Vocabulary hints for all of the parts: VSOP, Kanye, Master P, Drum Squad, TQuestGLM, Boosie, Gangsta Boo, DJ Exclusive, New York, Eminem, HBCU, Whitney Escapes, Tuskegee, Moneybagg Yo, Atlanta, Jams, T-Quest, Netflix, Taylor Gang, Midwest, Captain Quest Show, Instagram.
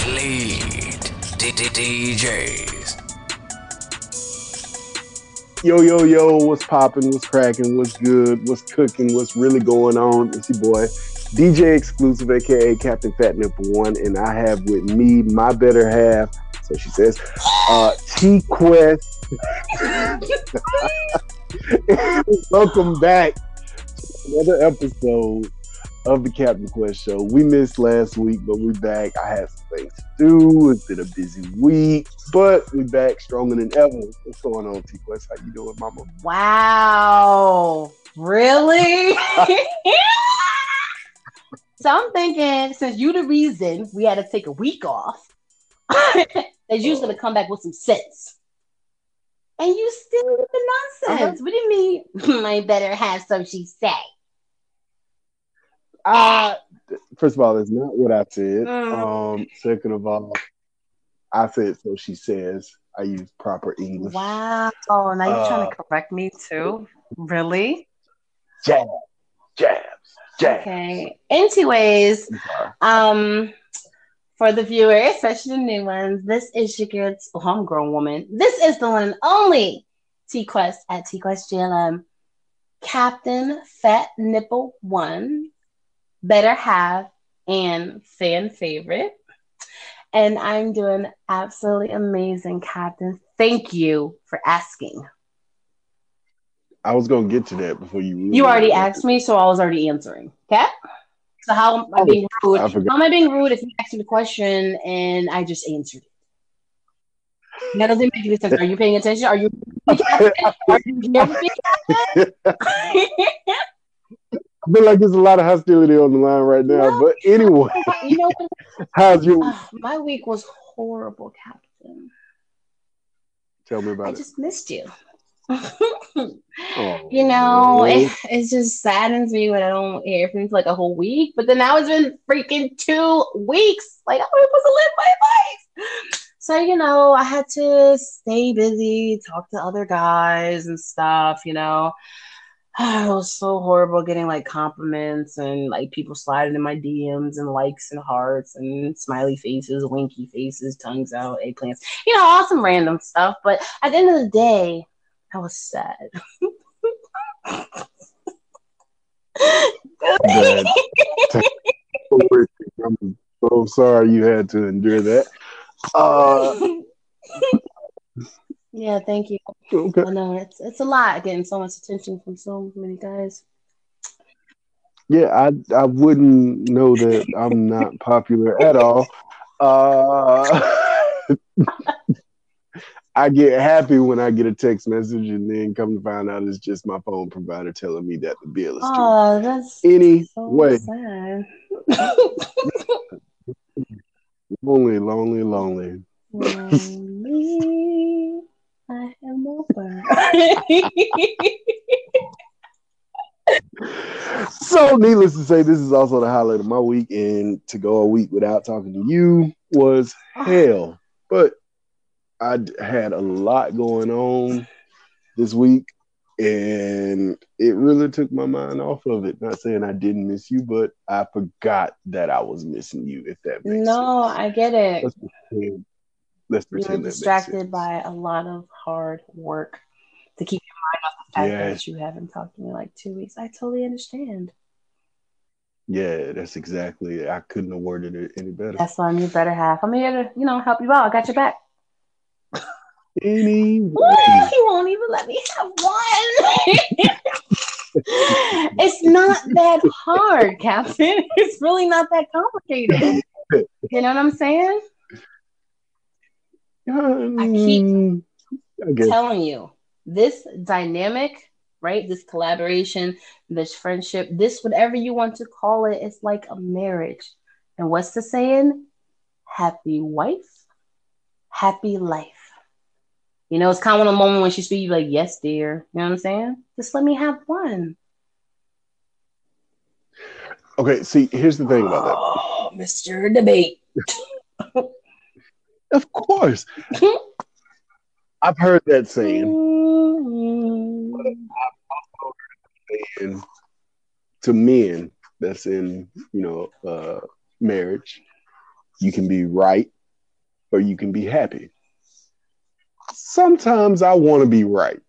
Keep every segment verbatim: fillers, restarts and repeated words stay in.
Fleet D D Js. Yo, yo, yo, what's poppin', what's crackin', what's good, what's cooking, what's really going on? It's your boy, D J Exclusive, aka Captain Fat Nipple One, and I have with me my better half, so she says, uh, T-Quest. Welcome back to another episode of the Captain Quest Show. We missed last week, but we're back. I had some things to do. It's been a busy week, but we're back stronger than ever. What's going on, T-Quest? How you doing, mama? Wow. Really? So I'm thinking, since you the reason we had to take a week off, that you're going to come back with some sense. And you still with the nonsense. Uh-huh. What do you mean? I better have some, she say. Uh, first of all, that's not what I said. Mm. Um, second of all, I said so she says. I use proper English. Wow. Oh, now you're uh, trying to correct me too? Really? Jab, jabs, jabs. Okay. Anyways, um, for the viewer, especially the new ones, this is your good oh, homegrown woman. This is the one and only T-Quest at TQuestGLM. Captain Fat Nipple One. Better have and fan favorite. And I'm doing absolutely amazing, Captain. Thank you for asking. I was going to get to that before you. You already asked me, so I was already answering. Okay? So how am I being rude? I how am I being rude if you asked me the question and I just answered it? That doesn't make any sense. Are you paying attention? Are you Are you hearing me? I feel like there's a lot of hostility on the line right now. No, but anyway, you know what? How's your uh, my week was horrible, Captain. Tell me about I it. I just missed you. Oh, you know, it, it just saddens me when I don't hear from you for like a whole week. But then now it's been freaking two weeks. Like, I'm supposed to live my life. So, you know, I had to stay busy, talk to other guys and stuff, you know. Oh, it was so horrible getting like compliments and like people sliding in my D Ms and likes and hearts and smiley faces, winky faces, tongues out, eggplants, you know, all some random stuff. But at the end of the day, I was sad. I'm so sorry you had to endure that. Uh... Yeah, thank you. Okay. I know it's it's a lot getting so much attention from so many guys. Yeah, I I wouldn't know that I'm not popular at all. Uh, I get happy when I get a text message and then come to find out it's just my phone provider telling me that the bill is due. Oh, that's anyway. So sad. lonely, lonely, lonely. Lonely. I am over. So, needless to say, this is also the highlight of my week, and to go a week without talking to you was hell. But I had a lot going on this week, and it really took my mind off of it. Not saying I didn't miss you, but I forgot that I was missing you, if that makes no, sense. No, I get it. Let's pretend. Let's pretend you were distracted by a lot of hard work to keep your mind off the fact yes. that you haven't talked to me in like two weeks. I totally understand. Yeah, that's exactly it. I couldn't have worded it any better. That's why I'm your better half. I'm here to, you know, help you out. I got your back. Any? He won't even let me have one. It's not that hard, Captain. It's really not that complicated. You know what I'm saying? Um, I keep okay. telling you, this dynamic, right? This collaboration, this friendship, this whatever you want to call it, it's like a marriage. And what's the saying? Happy wife, happy life. You know, it's kind of one of the moments when she speaks, you're like, yes, dear. You know what I'm saying? Just let me have one. Okay, see, here's the thing about oh, that. Mister Debate. Of course. I've heard that saying. Mm-hmm. I've heard that saying to men that's in, you know, uh, marriage. You can be right or you can be happy. Sometimes I want to be right.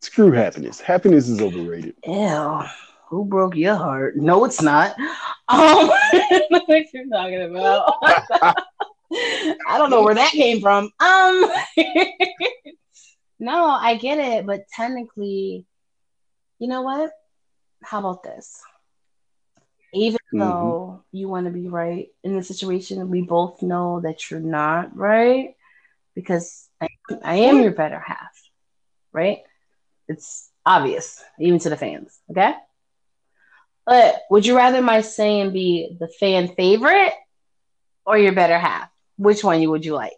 Screw happiness. Happiness is overrated. Ew. Who broke your heart? No, it's not. Um, I don't know what you're talking about. I don't know where that came from. Um, no, I get it. But technically, you know what? How about this? Even mm-hmm. though you want to be right in the situation, we both know that you're not right because I, I am your better half, right? It's obvious, even to the fans, okay? But would you rather my saying be the fan favorite or your better half? Which one would you like?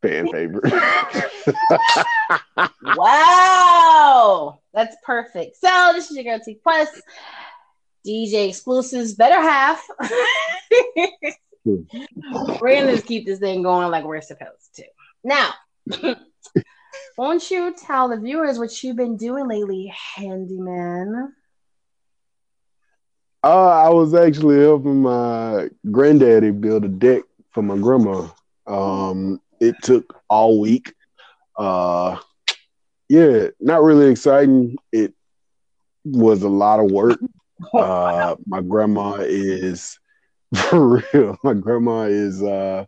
Fan favorite. Wow. That's perfect. So this is your girl T-Quest, D J Exclusive's better half. We're going to just keep this thing going like we're supposed to. Now, won't you tell the viewers what you've been doing lately, handyman? Uh, I was actually helping my granddaddy build a deck for my grandma. Um, it took all week. Uh, yeah, not really exciting. It was a lot of work. Uh, my grandma is, for real, my grandma is... Uh,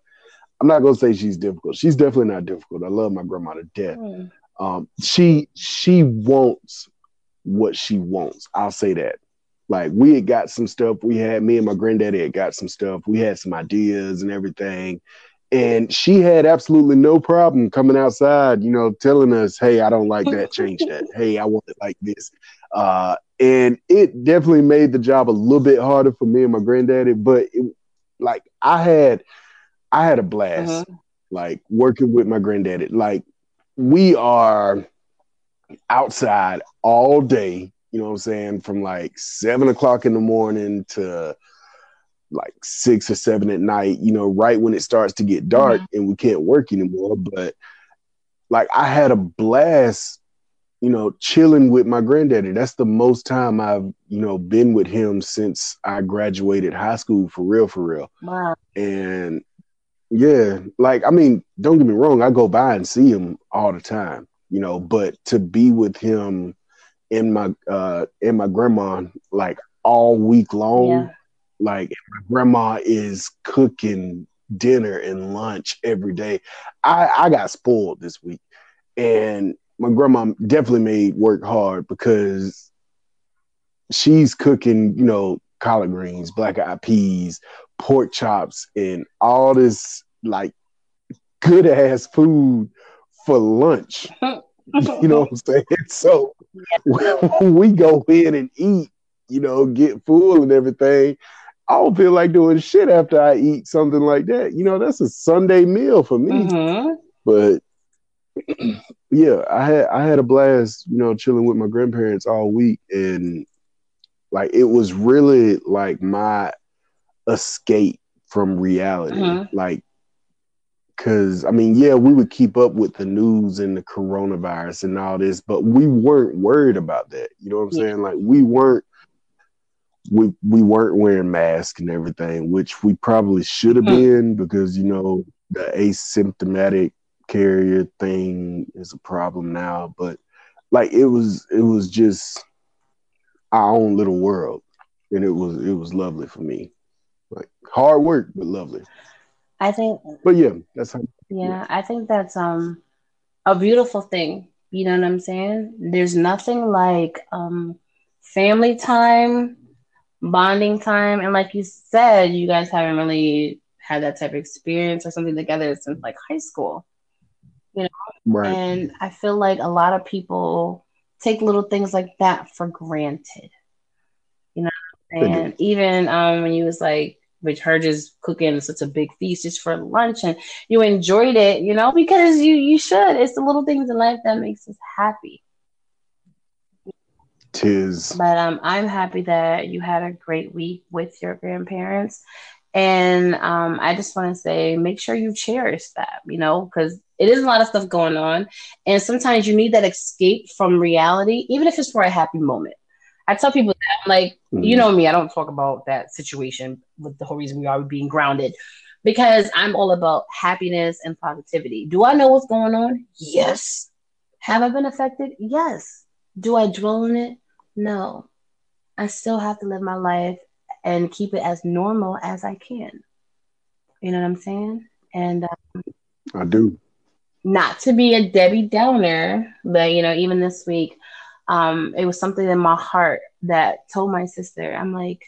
I'm not gonna say she's difficult. She's definitely not difficult. I love my grandma to death. Mm. Um, she she wants what she wants. I'll say that. Like we had got some stuff. We had me and my granddaddy had got some stuff. We had some ideas and everything. And she had absolutely no problem coming outside, you know, telling us, "Hey, I don't like that. Change that. Hey, I want it like this." Uh, and it definitely made the job a little bit harder for me and my granddaddy. But it, like I had. I had a blast, uh-huh. like, working with my granddaddy. Like, we are outside all day, you know what I'm saying, from, like, seven o'clock in the morning to, like, six or seven at night, you know, right when it starts to get dark uh-huh. and we can't work anymore. But, like, I had a blast, you know, chilling with my granddaddy. That's the most time I've, you know, been with him since I graduated high school, for real, for real. Wow. And... yeah, like, I mean, don't get me wrong. I go by and see him all the time, you know, but to be with him and my uh, and my grandma, like, all week long, yeah. like, my grandma is cooking dinner and lunch every day. I, I got spoiled this week, and my grandma definitely made work hard because she's cooking, you know, collard greens, black-eyed peas, pork chops, and all this like good ass food for lunch. You know what I'm saying? So when we go in and eat, you know, get full and everything, I don't feel like doing shit after I eat something like that. You know, that's a Sunday meal for me. Mm-hmm. But yeah, I had I had a blast, you know, chilling with my grandparents all week, and like it was really like my escape from reality. Uh-huh. Like, because I mean, yeah, we would keep up with the news and the coronavirus and all this, but we weren't worried about that. You know what I'm yeah. saying? Like, we weren't we we weren't wearing masks and everything, which we probably should have uh-huh. been, because you know the asymptomatic carrier thing is a problem now. But like, it was it was just our own little world, and it was it was lovely for me. Like, hard work, but lovely. I think. But yeah, that's how. Yeah, I think that's um a beautiful thing. You know what I'm saying? There's nothing like um family time, bonding time, and like you said, you guys haven't really had that type of experience or something together since like high school. You know, right. And I feel like a lot of people take little things like that for granted. You know what I'm saying? Mm-hmm. Even um, when you was like, with her just cooking such a big feast just for lunch, and you enjoyed it, you know, because you you should. It's the little things in life that makes us happy. Tis. But um, I'm happy that you had a great week with your grandparents. And um, I just want to say, make sure you cherish that, you know, because it is a lot of stuff going on. And sometimes you need that escape from reality, even if it's for a happy moment. I tell people that, like, mm-hmm. you know me, I don't talk about that situation with the whole reason we are being grounded, because I'm all about happiness and positivity. Do I know what's going on? Yes. Have I been affected? Yes. Do I dwell on it? No. I still have to live my life and keep it as normal as I can. You know what I'm saying? And um, I do. Not to be a Debbie Downer, but, you know, even this week, um, it was something in my heart that told my sister, I'm like,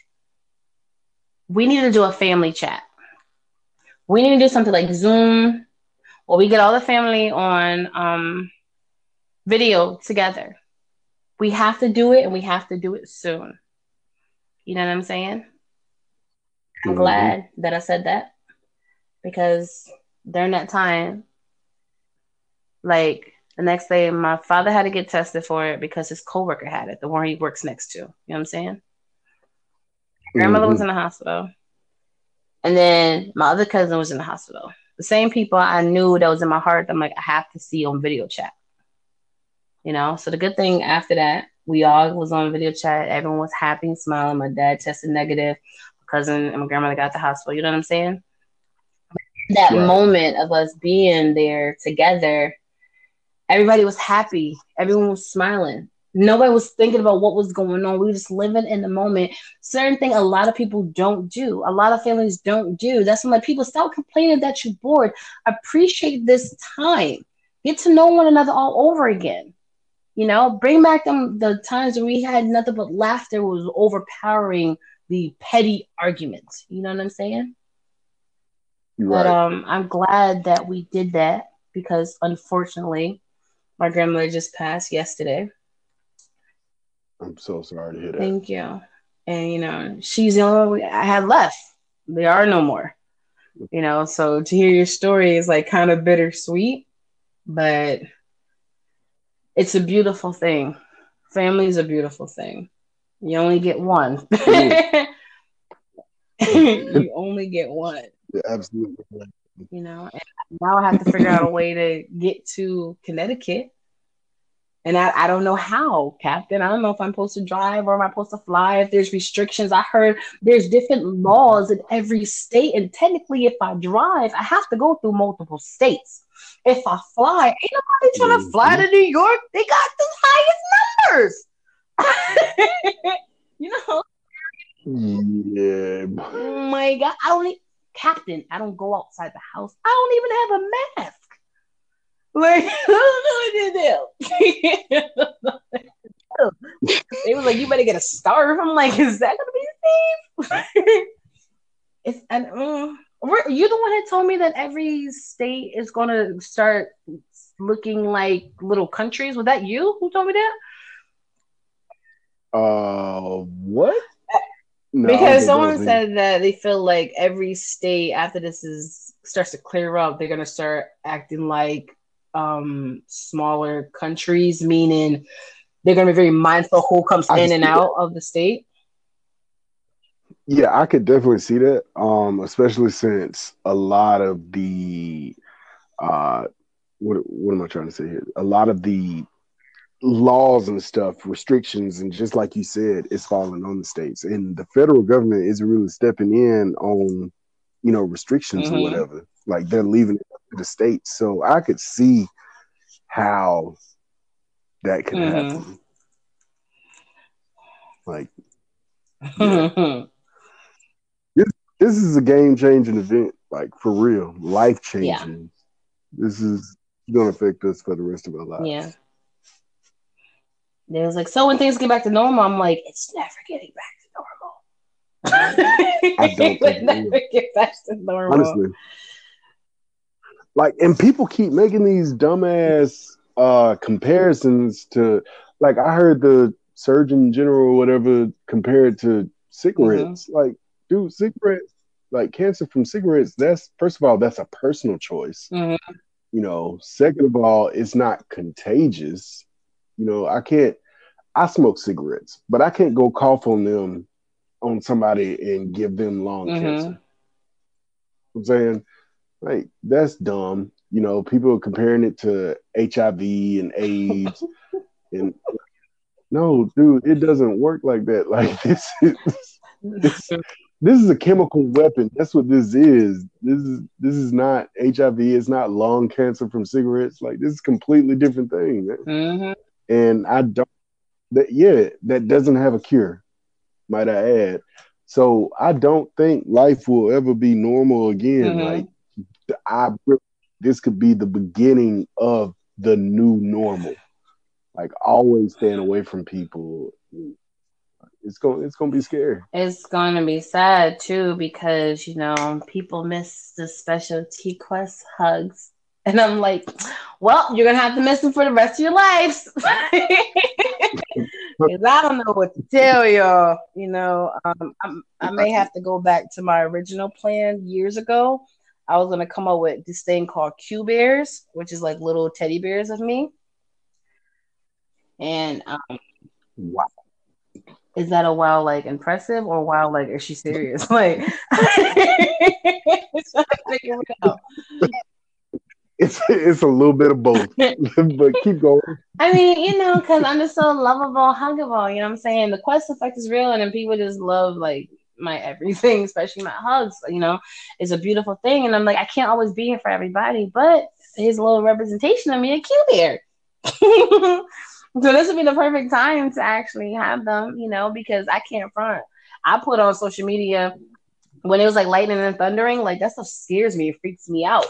we need to do a family chat. We need to do something like Zoom, or we get all the family on um, video together. We have to do it, and we have to do it soon. You know what I'm saying? I'm mm-hmm. glad that I said that, because during that time, like the next day, my father had to get tested for it because his coworker had it, the one he works next to. You know what I'm saying? Mm-hmm. Grandmother was in the hospital. And then my other cousin was in the hospital. The same people I knew that was in my heart that I'm like, I have to see on video chat. You know, so the good thing after that, we all was on video chat. Everyone was happy and smiling. My dad tested negative. My cousin and my grandmother got to the hospital. You know what I'm saying? That yeah. moment of us being there together, everybody was happy. Everyone was smiling. Nobody was thinking about what was going on. We were just living in the moment. Certain thing a lot of people don't do. A lot of families don't do. That's when, like, people stop complaining that you're bored. Appreciate this time. Get to know one another all over again. You know, bring back them the times where we had nothing but laughter was overpowering the petty arguments. You know what I'm saying? Right. But um, I'm glad that we did that, because unfortunately, my grandmother just passed yesterday. I'm so sorry to hear that. Thank you. And, you know, she's the only one I had left. There are no more. You know, so to hear your story is like kind of bittersweet, but it's a beautiful thing. Family is a beautiful thing. You only get one. You only get one. Yeah, absolutely. You know, and now I have to figure out a way to get to Connecticut. And I, I don't know how, Captain. I don't know if I'm supposed to drive or am I supposed to fly, if there's restrictions. I heard there's different laws in every state. And technically, if I drive, I have to go through multiple states. If I fly, ain't nobody trying to fly to New York. They got the highest numbers. You know? Yeah. Oh my God. I don't need, Captain, I don't go outside the house. I don't even have a mask. Like, I don't know what to do. They was like, you better get a scarf. I'm like, is that gonna be safe? It's an um, you're the one that told me that every state is gonna start looking like little countries. Was that you who told me that? Uh, what? No, because someone said that they feel like every state after this is starts to clear up, they're gonna start acting like Um, smaller countries, meaning they're going to be very mindful of who comes I in and out that. Of the state. Yeah, I could definitely see that, um, especially since a lot of the uh, what what am I trying to say here? A lot of the laws and stuff, restrictions, and just like you said, it's falling on the states, and the federal government isn't really stepping in on, you know, restrictions mm-hmm. or whatever. Like, they're leaving it to the states. So I could see how that could mm-hmm. happen. Like, yeah. this, this is a game-changing event. Like, for real. Life-changing. Yeah. This is going to affect us for the rest of our lives. Yeah. It was like, so when things get back to normal, I'm like, it's never getting back to normal. I don't think never get back to normal. Honestly. Like, and people keep making these dumbass uh, comparisons to, like I heard the Surgeon General or whatever compared to cigarettes. Mm-hmm. Like, dude, cigarettes, like cancer from cigarettes, that's, first of all, that's a personal choice. Mm-hmm. You know, second of all, it's not contagious. You know, I can't, I smoke cigarettes, but I can't go cough on them, on somebody and give them lung mm-hmm. cancer. I'm saying, like, that's dumb. You know, people are comparing it to H I V and AIDS. And no, dude, it doesn't work like that. Like, this is this, this is a chemical weapon. That's what this is. This is this is not H I V. It's not lung cancer from cigarettes. Like, this is a completely different thing. Mm-hmm. And I don't. That, yeah, that doesn't have a cure, might I add. So I don't think life will ever be normal again. Mm-hmm. Like, I, this could be the beginning of the new normal. Like, always staying away from people. It's going. It's going to be scary. It's going to be sad too, because you know people miss the special T-Quest hugs, and I'm like, well, you're gonna have to miss them for the rest of your lives. Because I don't know what to tell y'all. You know, um, I'm, I may have to go back to my original plan years ago. I was going to come up with this thing called Q Bears, which is like little teddy bears of me. And um, wow. Is that a wow, like, impressive, or wow, like, is she serious? Like, it's trying to figure it out. It's, it's a little bit of both, but keep going. I mean, you know, because I'm just so lovable, huggable. You know what I'm saying? The Quest effect is real, and then people just love, like, my everything, especially my hugs. You know, it's a beautiful thing, and I'm like, I can't always be here for everybody, but here's a little representation of me at Q Bear. So this would be the perfect time to actually have them, you know, because I can't front. I put on social media when it was, like, lightning and thundering. Like, that stuff scares me. It freaks me out.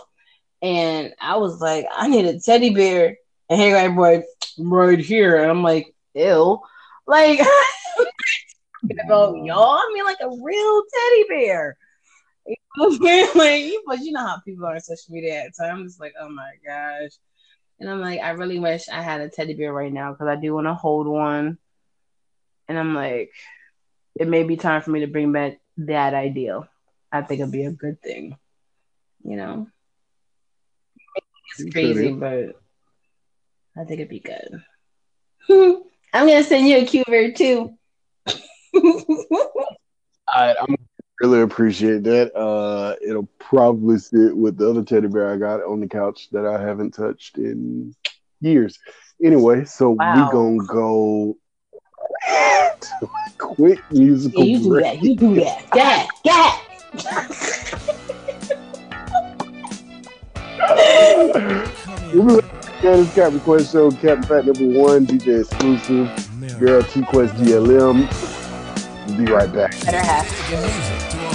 And I was like, I need a teddy bear. And he like, right, right here. And I'm like, ew. Like, about y'all, I mean, like a real teddy bear. You know what I'm saying? Like, but you know how people are on social media at times. I'm just like, oh my gosh. And I'm like, I really wish I had a teddy bear right now because I do want to hold one. And I'm like, it may be time for me to bring back that ideal. I think it'd be a good thing, you know? It's crazy, but I think it'd be good. I'm gonna send you a Q bear too. I I'm really appreciate that. Uh, it'll probably sit with the other teddy bear I got on the couch that I haven't touched in years. Anyway, so wow. We're gonna go to a quick musical yeah, you break. Do that. You do that. Get it. Get it. It's Captain Quest Show, Captain Fat Nipple One, D J Exclusive, girl TQuest G L M. We'll be right back. Better have to do a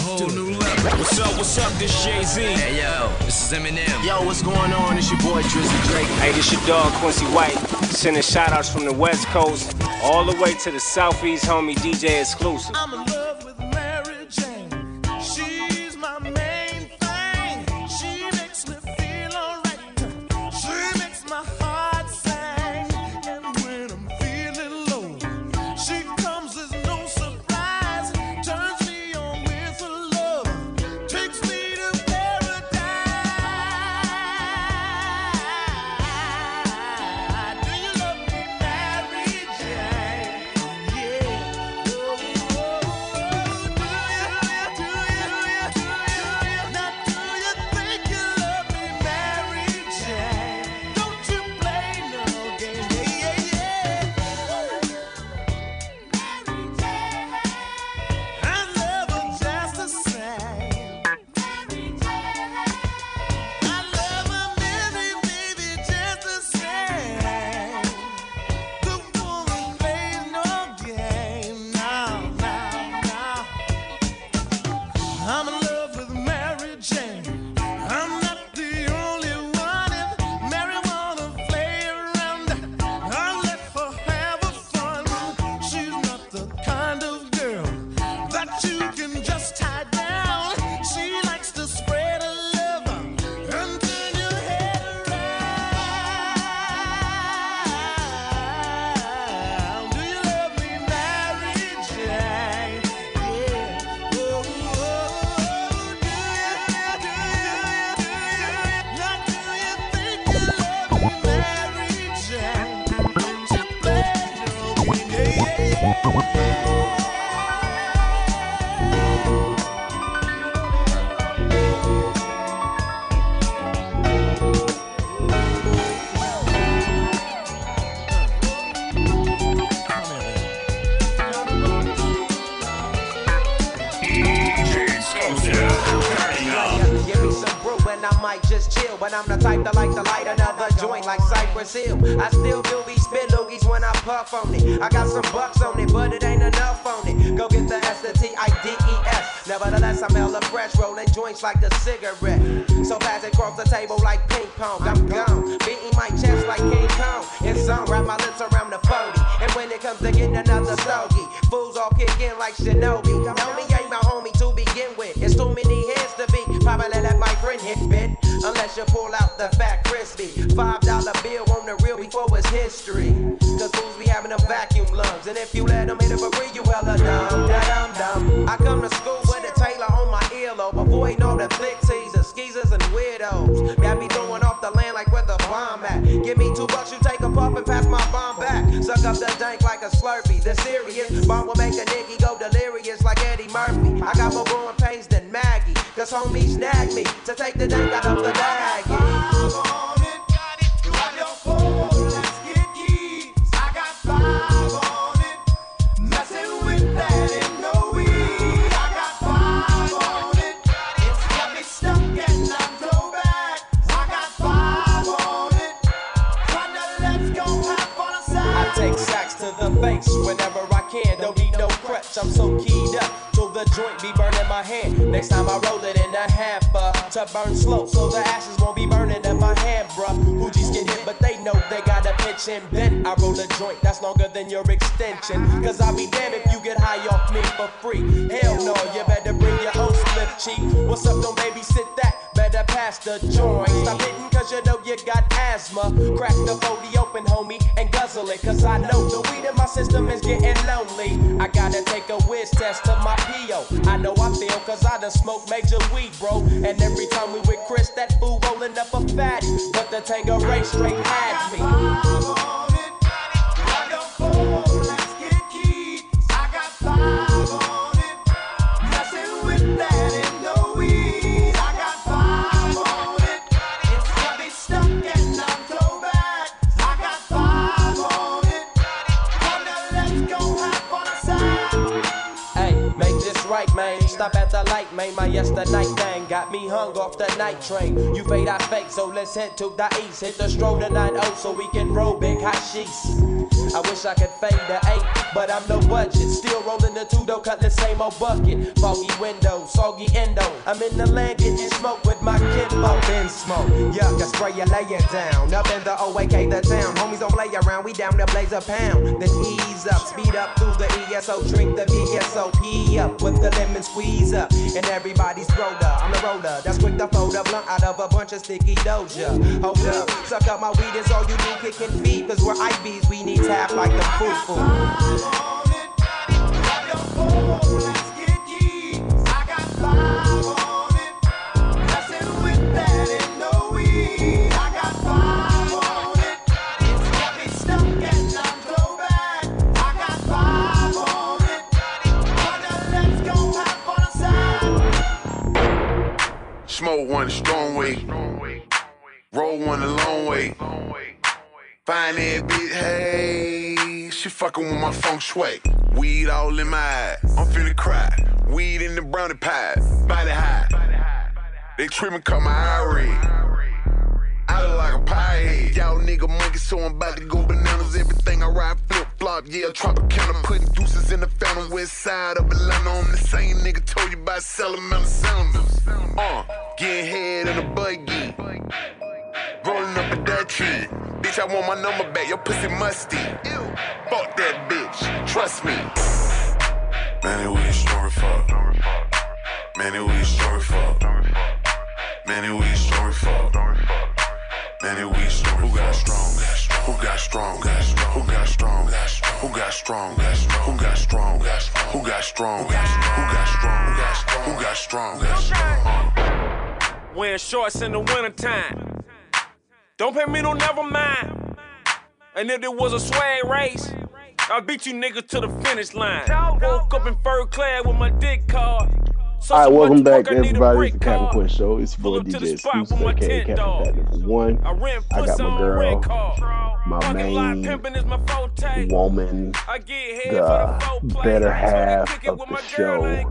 whole new level. What's up, what's up, this Jay-Z. Hey yo, this is Eminem. Yo, what's going on? It's your boy Drizzy Drake. Hey, this your dog Quincy White. Sending shout outs from the West Coast all the way to the Southeast, homie. D J Exclusive. I'm in love with marriage and she's my man. But I'm the type that like to light another joint like Cypress Hill. I still do these spit loogies when I puff on it. I got some bucks on it, but it ain't enough on it. Go get the S, the T, I, D, E, S. Nevertheless, I'm hella fresh, rolling joints like the cigarette. So pass it across the table like ping pong. I'm gone, beating my chest like King Kong. And some wrap my lips around the forty. And when it comes to getting another stogie, fools all kick in like Shinobi. Know me ain't my homie to begin with. It's too many heads to be. Probably let my friend hit bit. Unless you pull out the fat crispy five dollar bill on the reel before it's history. Cause fools be having them vacuum lungs, and if you let them hit it for free, you hella dumb, dumb, dumb. I come to school with a Taylor on my earlobe, avoiding all the flick teasers, skeezers, and weirdos. Got me throwing off the land like where the bomb at. Give me two bucks, you take a puff and pass my bomb back. Suck up the dank like a Slurpee. The serious bomb will make a nigga go delirious like Eddie Murphy. I got more growing pains than Maggie. Cause homies nagged me to take the dank out of the bag. Yeah. Thanks whenever I can, don't need no crutch. I'm so keyed up till the joint be burning my hand. Next time I roll it in a hamper to burn slow, so the ashes won't be burning in my hand, bruh. Hoogies get hit, but they know they got a pitch and bent. I roll a joint that's longer than your extension, cause I'll be damned if you get high off me for free. Hell no, you better bring your own slip cheek. What's up, don't babysit that? Better pass the joint. Stop hitting cause you know you got asthma. Crack the forty open, homie, and guzzle it. Cause I know the weed in my system is getting lonely. I gotta take a whiz test to my P O. I know I feel cause I done smoked major weed, bro. And every time we with Chris, that fool rolling up a fatty. But the Tangeray straight had me. I got five on it. I got four. Let's get keyed. I got five on it. Right, man, stop at the light, man. My yesterday thing got me hung off the night train. You fade, I fake, so let's head to the east. Hit the stroll to nine oh so we can roll big hot sheets. I wish I could fade the eight, but I'm no budget. Still rolling the two though, cut the same old bucket. Foggy window, soggy endo. I'm in the land getting smoke with my kinfolk. Been smoke, yuck, I spray you, lay it down. Up in the O A K, the town. Homies don't play around, we down to blaze a pound. Then ease up, speed up through the E S O. Drink the V S O P up with the lemon squeeze up, and everybody's roller. I'm the roller that's quick to fold a blunt out of a bunch of sticky doja. Hold up, suck up my weed, is all you do, kicking feet. Cause we're I Bs, we need tap like the foo-foo. Let's get ye, I got five on it. Messing with that and no weed. I got five. Smoke one strong way, roll one the long way. Find that bitch, hey, she fucking with my feng shui. Weed all in my eyes, I'm finna cry. Weed in the brownie pies, body high. They treat me cause my eye red. I look like a pie head. Y'all nigga monkey, so I'm about to go bananas. Everything I ride flip flop, yeah, Tropicana. Putting deuces in the fountain, west side of Atlanta. I'm the same nigga told you about selling melon sounders. Uh. Getting head in a buggy, rolling up a dirt tree. Bitch, I want my number back, your pussy musty. Ew. Fuck that bitch, trust me. Man, it was story fuck. Man, it was story fuck. Man, it was story fuck. Man, it was story. Who got strong? Who got strong? Who got strong? Who got strong? Who got strong? Who got strong? Who got strong? Who got strong? Who got strong? Wearing shorts in the wintertime. Don't pay me, don't never mind. And if it was a swag race, I beat you niggas to the finish line. Woke up in fur clad with my dick card. So All right, welcome back, everybody. It's the Captain Quest Show. It's your boy D J Exclusive, aka Captain Fat Nipple One. I got my girl, my main woman, the better half of the show,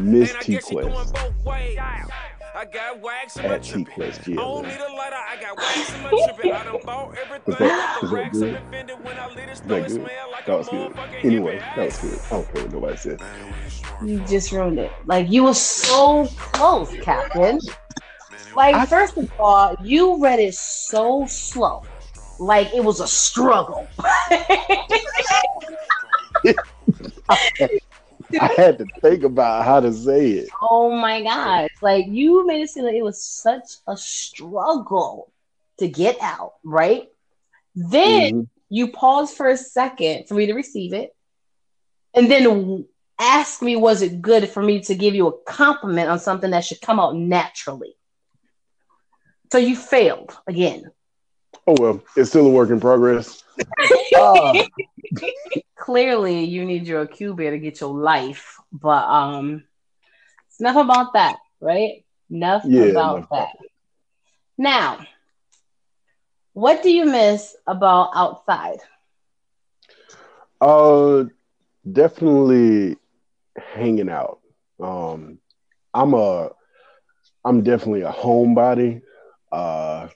Miss T-Quest. I got wax in my trippin'. I don't need a lighter, I got wax in my trippin'. I done bought everything with the racks and offended when I lit it. That was good. Anyway, that was good. I don't care what nobody said. You just ruined it. Like, you were so close, Captain. Like, first of all, you read it so slow. Like, it was a struggle. I had to think about how to say it. Oh my gosh. Like, you made it seem like it was such a struggle to get out, right? Then mm-hmm. you paused for a second for me to receive it. And then ask me, was it good for me to give you a compliment on something that should come out naturally? So you failed again. Oh, well, it's still a work in progress. uh. Clearly, you need your Q-bear to get your life, but um, it's enough about that, right? Enough yeah, about enough. that. Now, what do you miss about outside? Uh, definitely hanging out. Um, I'm a, I'm definitely a homebody. Uh.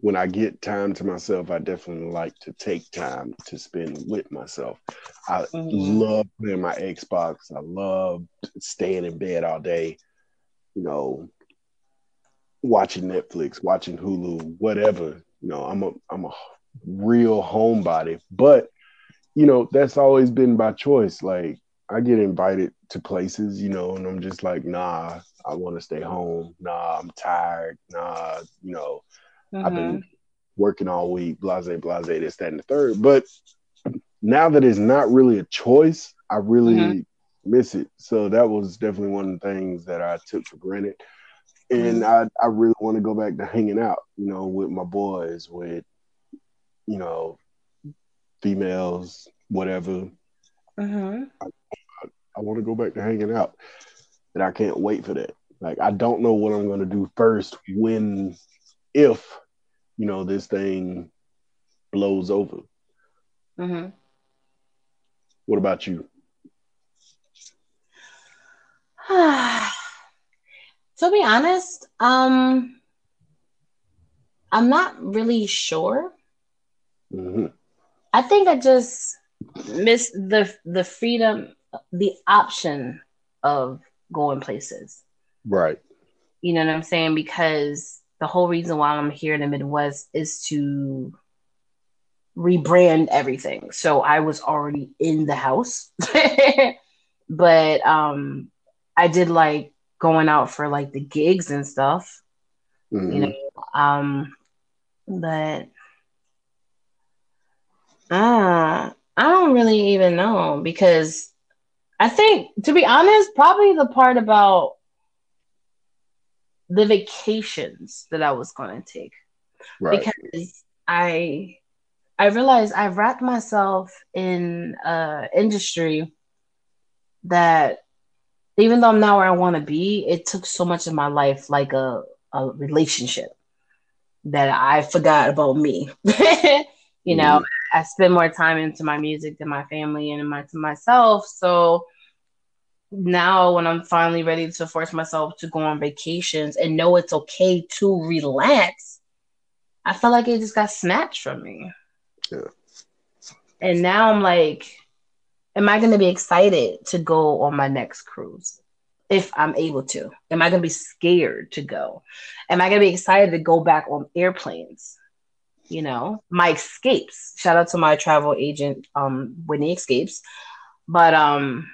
When I get time to myself, I definitely like to take time to spend with myself. I mm-hmm. love playing my Xbox. I love staying in bed all day, you know, watching Netflix, watching Hulu, whatever. You know, I'm a I'm a real homebody, but you know, that's always been by choice. Like, I get invited to places, you know, and I'm just like, nah, I want to stay home. Nah, I'm tired. Nah, you know. Mm-hmm. I've been working all week, blase, blase, this, that, and the third. But now that it's not really a choice, I really mm-hmm. miss it. So that was definitely one of the things that I took for granted. And I, I really want to go back to hanging out, you know, with my boys, with, you know, females, whatever. Mm-hmm. I, I, I want to go back to hanging out. And I can't wait for that. Like, I don't know what I'm going to do first when... if, you know, this thing blows over. Mm-hmm. What about you? To be honest, um, I'm not really sure. Mm-hmm. I think I just miss the the freedom, the option of going places. Right. You know what I'm saying? Because the whole reason why I'm here in the Midwest is to rebrand everything. So I was already in the house, but um, I did like going out for like the gigs and stuff, mm-hmm. you know. Um, but uh, I don't really even know, because I think, to be honest, probably the part about the vacations that I was going to take, right. because I I realized I wrapped myself in an industry that, even though I'm not where I want to be, it took so much of my life, like a, a relationship, that I forgot about me. you mm-hmm. know, I spend more time into my music than my family and my, to myself. So now when I'm finally ready to force myself to go on vacations and know it's okay to relax, I feel like it just got snatched from me. Yeah. And now I'm like, am I going to be excited to go on my next cruise if I'm able to? Am I going to be scared to go? Am I going to be excited to go back on airplanes? You know, my escapes. Shout out to my travel agent, um, Whitney Escapes. But, um,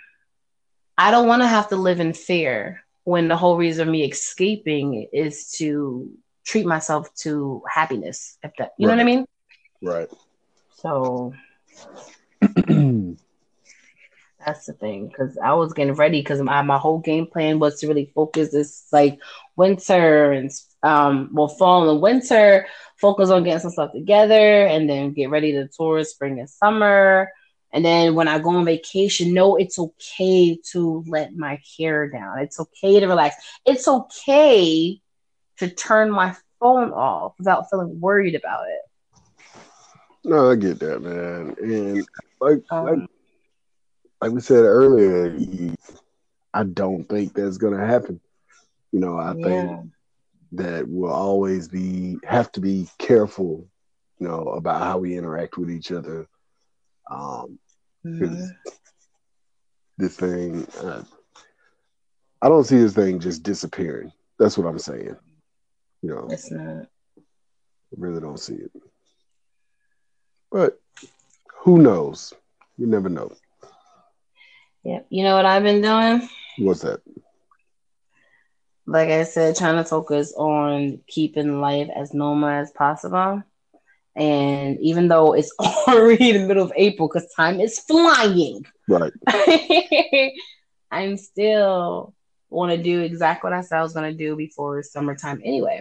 I don't want to have to live in fear when the whole reason of me escaping is to treat myself to happiness. If that, you right. know what I mean? Right. So that's the thing. Cause I was getting ready. Cause my, my whole game plan was to really focus this like winter and um, well, fall and winter, focus on getting some stuff together, and then get ready to tour spring and summer. And then when I go on vacation, no, it's okay to let my hair down. It's okay to relax. It's okay to turn my phone off without feeling worried about it. No, I get that, man. And like, um, like, like we said earlier, I don't think that's going to happen. You know, I yeah. think that we'll always be have to be careful, you know, about how we interact with each other. Um, mm-hmm. This thing, uh, I don't see this thing just disappearing. That's what I'm saying. You know, it's not. I really don't see it. But who knows? You never know. Yep. You know what I've been doing? What's that? Like I said, trying to focus on keeping life as normal as possible. And even though it's already the middle of April, because time is flying. Right. I'm still want to do exactly what I said I was going to do before summertime anyway,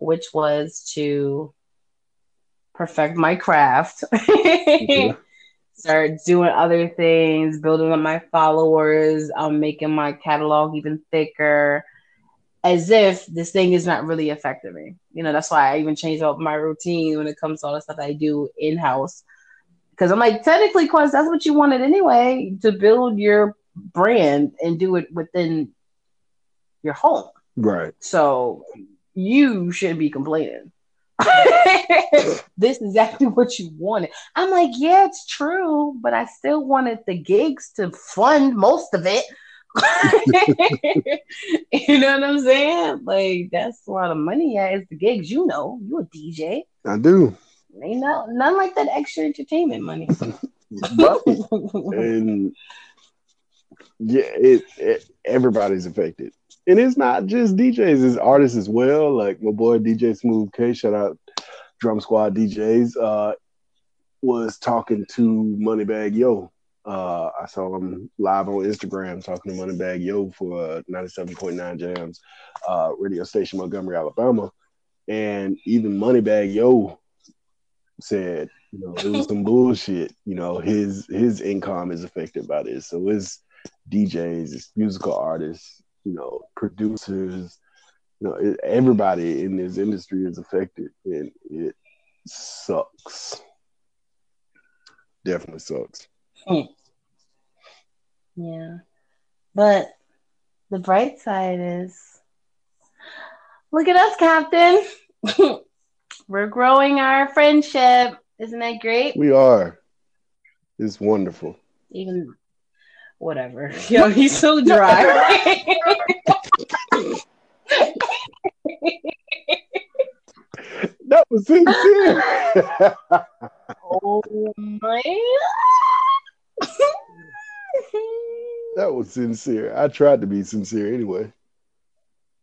which was to perfect my craft, mm-hmm. start doing other things, building up my followers, um, making my catalog even thicker, as if this thing is not really affecting me. You know, that's why I even changed up my routine when it comes to all the stuff I do in-house. Because I'm like, technically, Quest, that's what you wanted anyway, to build your brand and do it within your home. Right. So you shouldn't be complaining. This is exactly what you wanted. I'm like, yeah, it's true, but I still wanted the gigs to fund most of it. You know what I'm saying? Like, that's a lot of money. Yeah, it's the gigs. You know, you a D J. I do. Ain't no, none like that extra entertainment money. But, and yeah, it, it everybody's affected, and it's not just D Js; it's artists as well. Like my boy D J Smooth K, shout out Drum Squad D Js. Uh, was talking to Moneybagg Yo. Uh, I saw him live on Instagram talking to Moneybagg Yo for uh, ninety-seven point nine Jams uh, radio station, Montgomery, Alabama. And even Moneybagg Yo said, you know, it was some bullshit. You know, his his income is affected by this. So it's D Js, it's musical artists, you know, producers, you know, it, everybody in this industry is affected, and it sucks. Definitely sucks. Yeah, but the bright side is, look at us, Captain. We're growing our friendship. Isn't that great? We are. It's wonderful. Even whatever. Yo, he's so dry. That was sincere. Oh my God. That was sincere. I tried to be sincere anyway.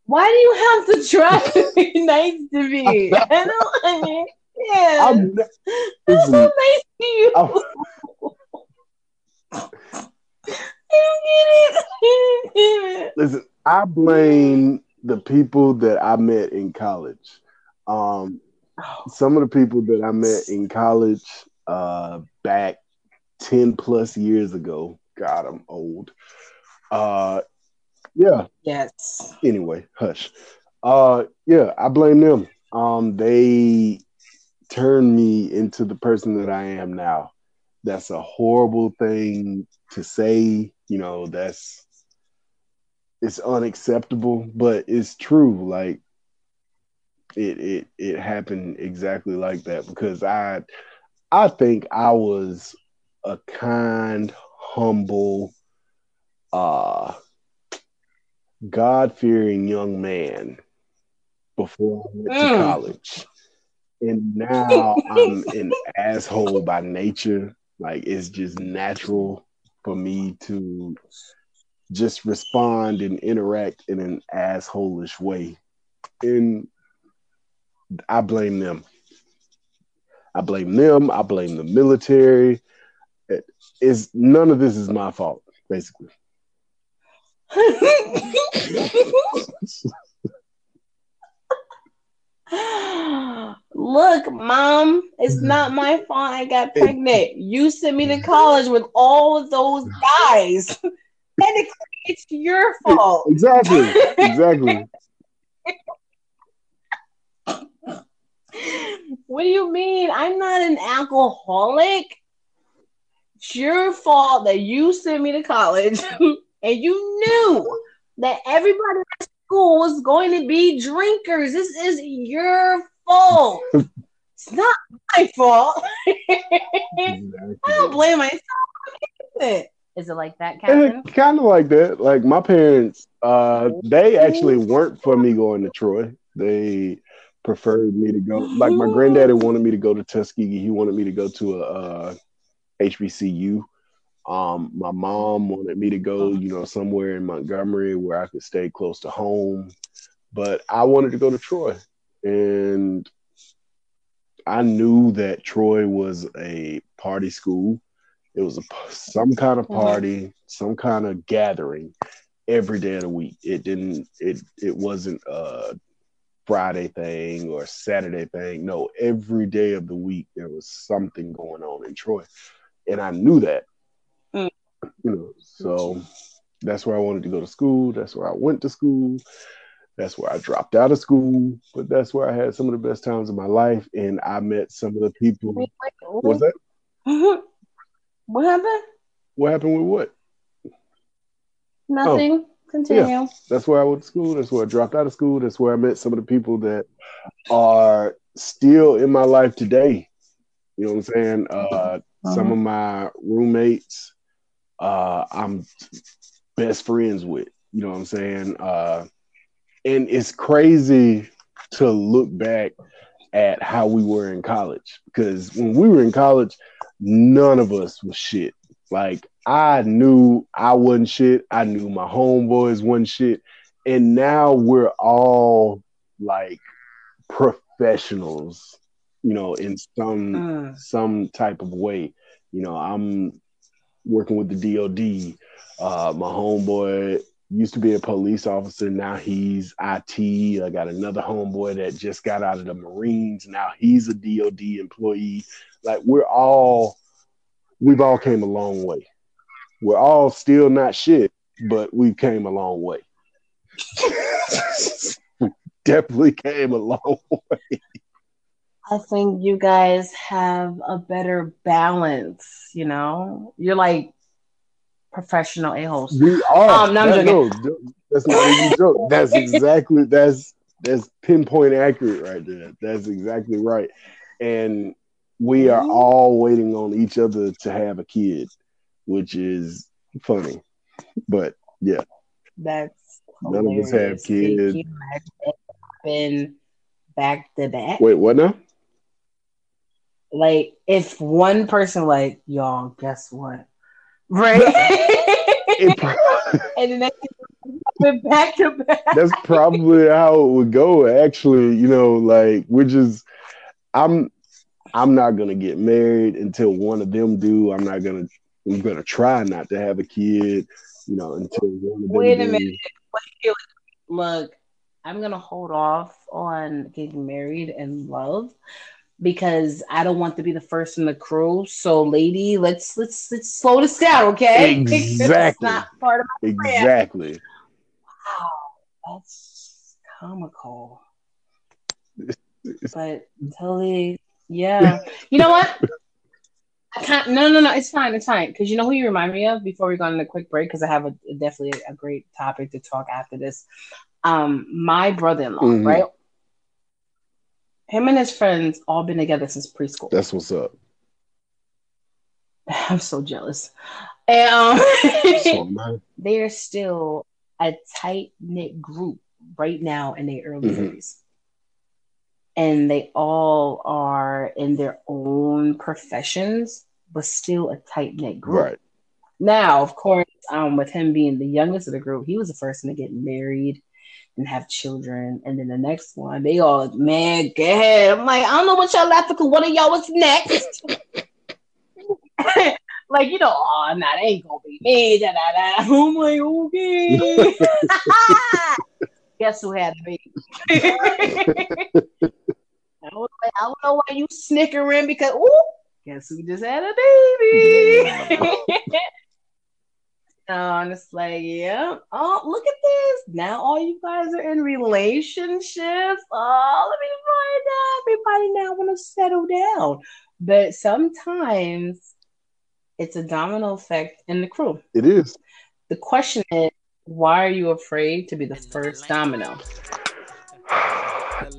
Why do you have to try to be nice to me? I don't understand. That's so nice to you. I'm, I don't get it. Listen, I blame the people that I met in college. Um, some of the people that I met in college uh, back ten plus years ago. God, I'm old. Uh, yeah. Yes. Anyway, hush. Uh, yeah, I blame them. Um, they turned me into the person that I am now. That's a horrible thing to say. You know, that's, it's unacceptable, but it's true. Like, it, it, it happened exactly like that, because I, I think I was a kind, humble, uh, God-fearing young man before I went mm. to college. And now I'm an asshole by nature. Like, it's just natural for me to just respond and interact in an asshole-ish way. And I blame them. I blame them. I blame the military. It is, none of this is my fault, basically. Look, Mom, it's not my fault I got pregnant. You sent me to college with all of those guys. And it's your fault. Exactly. Exactly. What do you mean? I'm not an alcoholic. It's your fault that you sent me to college and you knew that everybody at school was going to be drinkers. This is your fault. It's not my fault. Exactly. I don't blame myself. It. Is it like that, Captain? It's kind of like that. Like my parents, uh, they actually weren't for me going to Troy. They preferred me to go. Like my granddaddy wanted me to go to Tuskegee. He wanted me to go to a uh, H B C U. Um, my mom wanted me to go, you know, somewhere in Montgomery where I could stay close to home. But I wanted to go to Troy. And I knew that Troy was a party school. It was a, some kind of party, some kind of gathering every day of the week. It didn't, it, it wasn't a Friday thing or Saturday thing. No, every day of the week, there was something going on in Troy. And I knew that. You know, so that's where I wanted to go to school. That's where I went to school. That's where I dropped out of school. But that's where I had some of the best times of my life. And I met some of the people. What was that? What happened? What happened with what? Nothing. Oh, continue. Yeah. That's where I went to school. That's where I dropped out of school. That's where I met some of the people that are still in my life today. You know what I'm saying? Uh, some of my roommates, uh, I'm best friends with. You know what I'm saying? Uh, and it's crazy to look back at how we were in college, because when we were in college, none of us was shit. Like, I knew I wasn't shit. I knew my homeboys wasn't shit. And now we're all like professionals, you know, in some uh. some type of way. You know, I'm working with the D O D. Uh, my homeboy used to be a police officer. Now he's I T. I got another homeboy that just got out of the Marines. Now he's a D O D employee. Like, we're all, we've all came a long way. We're all still not shit, but we came a long way. We definitely came a long way. I think you guys have a better balance, you know? You're like, professional a-holes. We are. Um, no, that, no, that's not even a joke. That's exactly that's that's pinpoint accurate right there. That's exactly right. And we are all waiting on each other to have a kid, which is funny. But yeah, that's none hilarious. Of us have kids. Been back to back. Wait, what now? Like if one person, like y'all, guess what? Right. And then that's back to back. That's probably how it would go, actually. You know, like we're just I'm I'm not gonna get married until one of them do. I'm not gonna I'm gonna try not to have a kid, you know, until one of them Wait a do. minute. Look, I'm gonna hold off on getting married and love, because I don't want to be the first in the crew. So, lady, let's let's let's slow this down, okay? Exactly. That's not part of my plan. Exactly. Wow, that's comical. But totally, yeah. You know what? I can't. No, no, no. It's fine. It's fine. Because you know who you remind me of before we go on a quick break. Because I have a definitely a great topic to talk after this. Um, my brother-in-law, mm-hmm. right? Him and his friends all been together since preschool. That's what's up. I'm so jealous. And, um, they are still a tight-knit group right now in their early mm-hmm. thirties. And they all are in their own professions, but still a tight-knit group. Right. Now, of course, um, with him being the youngest of the group, he was the first one to get married and have children, and then the next one, they all man, go ahead. I'm like, I don't know what y'all laughing because one of y'all was next. Like, you know, oh nah, that ain't gonna be me. Da, da, da. I'm like, okay. Guess who had me? I don't know why you snickering, because ooh, guess who just had a baby? And it's like, yeah, oh, look at this. Now all you guys are in relationships. Oh, let me find out. Everybody now want to settle down. But sometimes it's a domino effect in the crew. It is. The question is, why are you afraid to be the first domino?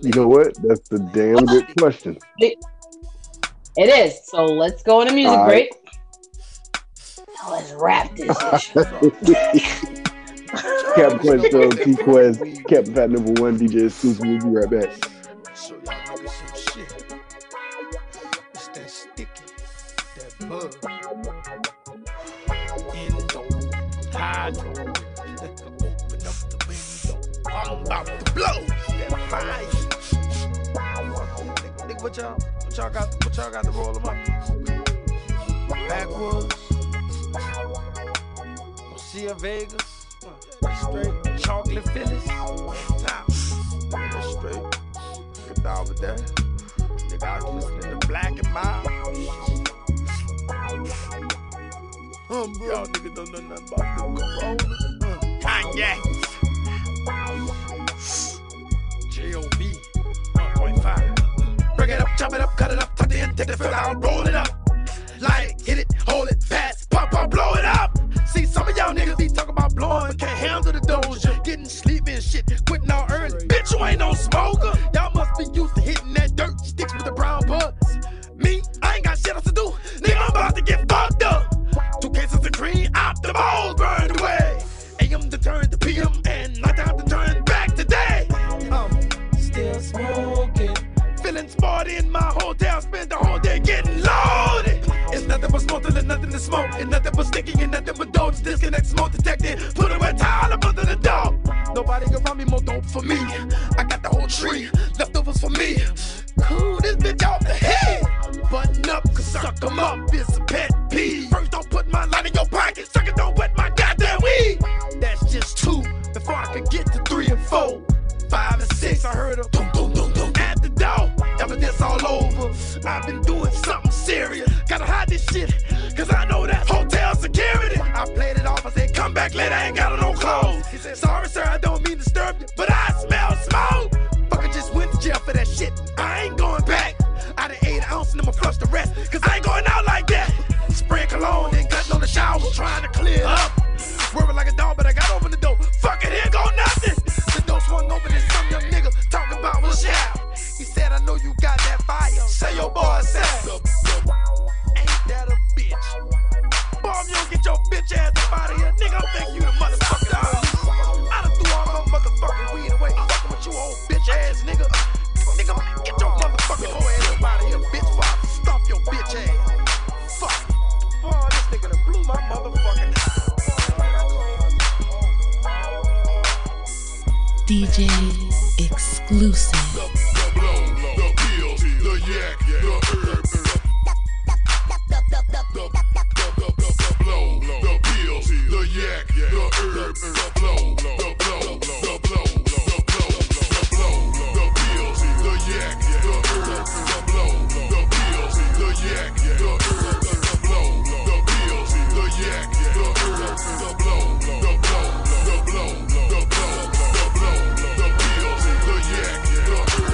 You know what? That's a damn good question. It, it is. So let's go on a music All break. Right. Now let's wrap this issue. Captain Quest Show, T-Quest, Captain Fat Nipple One, D J Exclusive. We'll be right back. So y'all niggas some shit. It's that sticky, that bug. Endo, hydro. I'm about to blow that fire. Nigga, what y'all, what y'all got, what y'all got to roll them up? Backwoods, Lucia Vegas, straight chocolate fillers. Now, nigga, straight. Get down with that. Nigga, I was listening to Black and Mild. Um, y'all niggas don't know nothing about the Corona. Uh, Kanye. J O B one point five. Break it up, chop it up, cut it up, tuck it in, take the fill out, roll it up. Light it, hit it, hold it, pass, pop, pop, blow it up. See, some of y'all niggas be talking about blowing, but can't handle the doja. Getting sleepy and shit, quitting out early. Bitch, you ain't no smoker. Y'all must be used to hitting that dirt sticks with the brown bugs. Me, I ain't got shit else to do. Nigga, I'm about to get fucked up. Two cases of cream, out the balls burned away. A M to turn to P M and not to have to turn back today. I'm still smoking, feeling smarty in my hotel. Spend the whole day getting loaded. It's nothing but smoke and nothing to smoke, and nothing but sticking and nothing but dope. Disconnect, smoke detected, put a red towel up under the door. Nobody can find me more dope for me. I got the whole tree, leftovers for me. Cool, this bitch off the head. Button up, cause suck them up, it's a pet peeve. First don't put my light in your pocket, sucker don't wet my goddamn weed. That's just two, before I could get to three and four. Five and six, I heard a boom, boom, boom, boom at the door. Evidence all over, I've been doing something serious. Gotta hide this shit, cause I know that's hotel security. I played it off, I said come back later, I ain't got no clothes. He said sorry sir, I don't mean to disturb you, but I smell smoke. Fucker just went to jail for that shit, I ain't going back. I done ate an ounce and I'ma flush the rest, cause I ain't going out like that. Spray cologne and cutting on the shower, trying to clear it up. Swerving like a dog, but I got open the door. Fuck it, here go nothing. The door swung open and some young nigga talking about what's out. He said, I know you got that fire. Say your boy said, ain't that a bitch? Bomb, you don't get your bitch ass up out of here. Nigga, I think you the motherfucking dog. I done threw all my motherfucking weed away. Fucking with you old bitch ass nigga. Nigga, get your motherfucking whole ass up out of here, bitch. Before I stomp your bitch ass. Fuck. Boy, this nigga done blew my motherfucking eye. D J Exclusive. The, the blow, the pill, the yak, the herb. The blow, the pill, the yak, the herb. The blow, the blow, the blow, the blow, the blow, the pill, the yak, the herb. The blow, the pill, the yak, the herb. The blow, the pill, the yak, the herb. The blow, the blow, the blow, the blow. Yeah, yeah.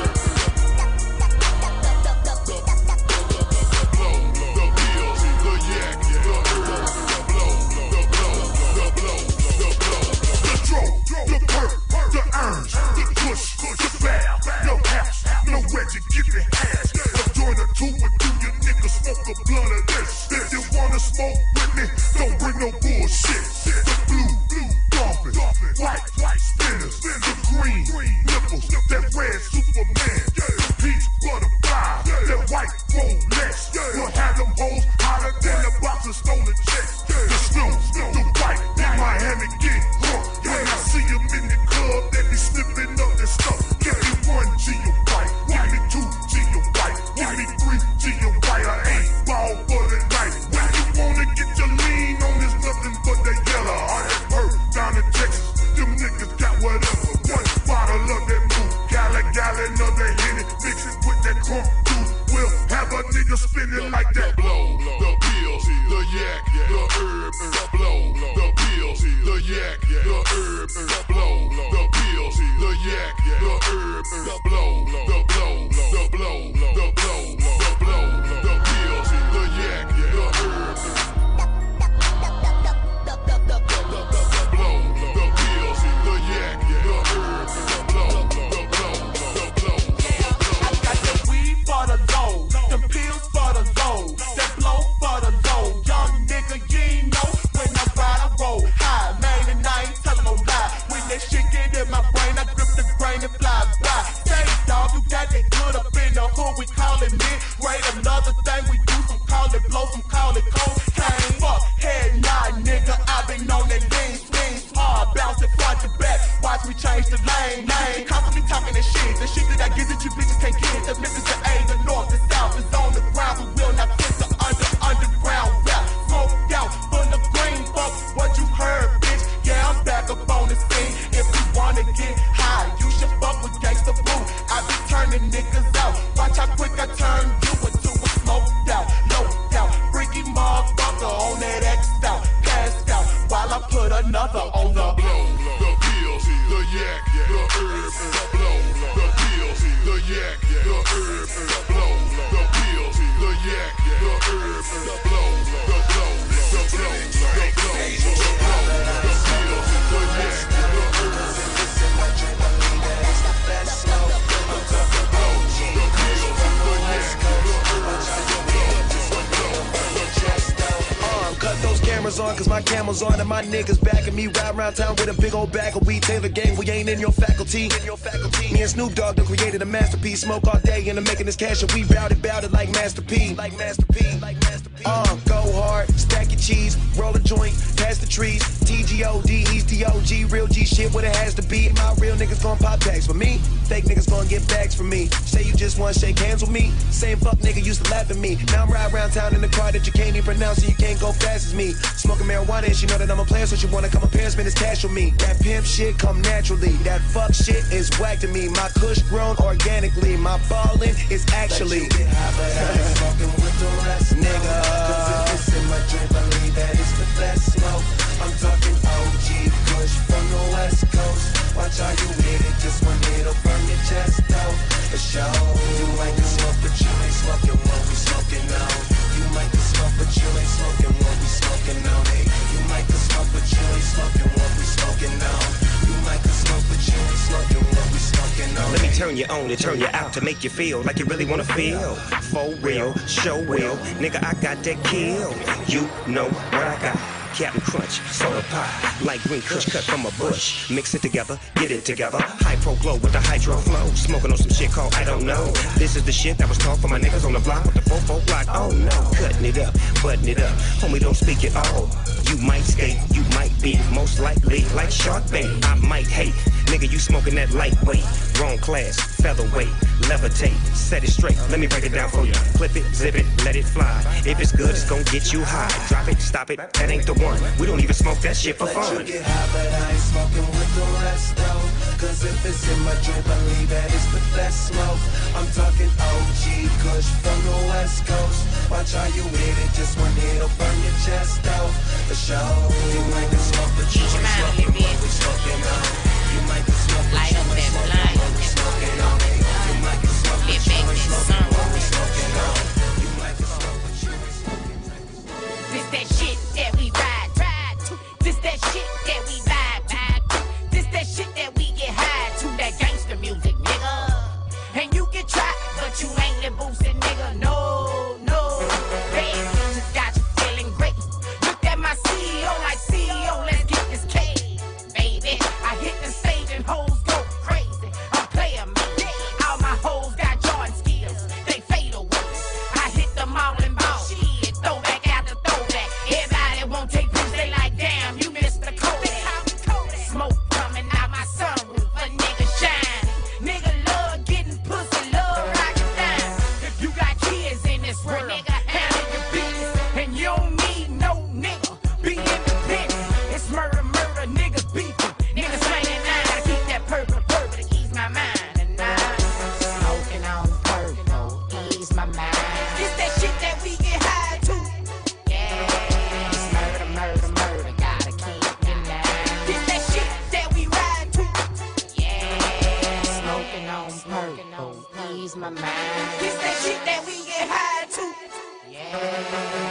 gangsters lame, lame. Constantly talking that shit, the shit that I get that you bitches can't get. The Memphis, the A, the North, the South is on the ground, but we'll not quit the under underground rap. Smoked out, full of green, fuck what you heard, bitch. Yeah, I'm back up on this thing. If you wanna get high, you should fuck with gangsta boo. I be turning niggas out. Watch how quick I turn you into a smoked out, low down, freaky motherfucker on that X'd out, passed out. While I put another on the blow. The yak, the herb, the blow, the pills, the yak, the herb, the blow, the pills, the yak, the herb, the blow, the blow, the blow, the blow, the blow, the pills, the yak, the herb, listen what you believe in, it's the best flow, the blow, the pills, the yak, the herb, the blow. Cut those cameras on, cause my camel's on and my niggas backing me. Ride around town with a big old bag of weed. Taylor Gang, we ain't in your faculty. In your faculty. Me and Snoop Dogg done created a masterpiece. Smoke all day and I'm making this cash and we bout it, bout it like Master P. Like Master P, like Master P. Uh, go hard, stack your cheese, roll a joint, pass the trees. T G O D, he's D O G, real G shit what it has to be. My real niggas gon' pop tags for me. Fake niggas gon' get bags from me. Say you just wanna shake hands with me. Same fuck nigga used to laugh at me. Now I'm riding around town in the car that you can't even pronounce and you can't go fast. Is me smoking marijuana and she know that I'm a player, so she wanna come up here and spend this cash on me. That pimp shit come naturally, that fuck shit is whack to me. My kush grown organically, my ballin' is actually. But you get high, but I ain't fucking with the rest, nigga. Cause if it's in my drink, believe that it's the best smoke. I'm talking O G Kush from the West Coast. Watch how you hit it, just one it'll burn your chest out. For sure, you like to smoke, but you ain't smoking what we smoking now. You might be smoke, but you ain't smoking what we smoking now. Hey, you might be smoke, but you ain't smoking what we smoking now. You might be smoke, but you ain't smoking what we smoking now. Let me turn you on to turn you out to make you feel like you really wanna feel. For real, show real, nigga, I got that kill. You know what I got. Captain Crunch, soda pie, light green kush cut from a bush. Mix it together, get it together. Hypro glow with the hydro flow. Smoking on some shit called I don't know. This is the shit that was taught for my niggas on the block with the four four block. Oh no, cutting it up, button it up. Homie, don't speak at all. You might skate, you might be, most likely like shark bait. I might hate, nigga, you smoking that lightweight. Wrong class, featherweight, levitate, set it straight. Let me break it down for you. Flip it, zip it, let it fly. If it's good, it's gonna get you high. Drop it, stop it, that ain't the one. We don't even smoke that shit for fun. Let you get high, but I ain't smoking with the rest though. Cause if it's in my drink, believe that it's the best smoke. I'm talking O G Kush from the West Coast. Watch how you hit it, just one it'll burn your chest out. For sure, you might be smoke, but you ain't smoking what we smoking on. You might be smoke, but you ain't smoking what we smoking on. You might be smoke, but you ain't smoking what we smoking on. You might be smoke, but you ain't smoking what we smoking on. This that shit that we ride. This that shit that we vibe to. This that shit that we get high to. That gangster music, nigga. And you can try, but you ain't the boosted, nigga. No, no. Bad music got you feeling great. Look at my C E O like C E O, let's get this cake, baby. I hit the stage and hoes go crazy. I'm player me. All my hoes got Jordan skills. They fade away. I hit them all and ball. Shit, throwback after throwback. Everybody won't take this. They like. Damn, you missed the coat. Smoke coming out my sunroof, a nigga shine. Nigga love getting pussy, love rockin' dimes. If you got kids in this world, nigga, handle your business. And you don't need no nigga, be independent. It's murder, murder, nigga beefing. Niggas slangin' nine, I keep that purple, purple to ease my mind. And I'm smoking on purple, ease my mind. It's that shit that we get high to. Yeah, it's murder, murder, murder. My mind. It's that shit that we get high to. Yeah.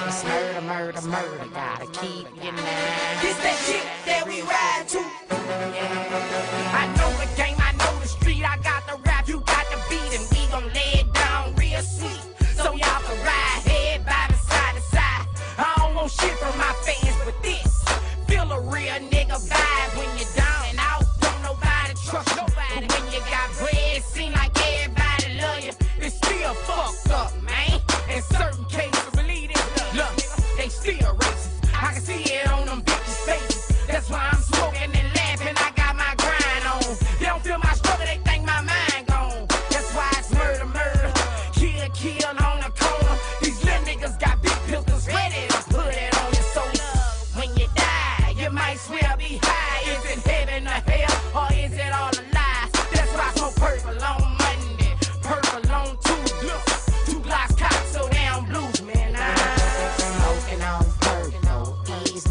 It's murder, murder, murder. Gotta keep your mind. It's that shit that we ride to. Yeah. I know the game, I know the street. I got the rap, you got the beat, and we gon' lay it down real sweet. So y'all can ride head bobbing side to side. I don't want shit from my fans, but this feel a real nigga vibe when you're down and out. Don't nobody trust nobody. When you got bread, it seem like everybody. It's still fucked up, man. In certain cases, believe it. Look, they still racist. I can see it on them bitches' faces. That's why I'm smoking and laughing. I got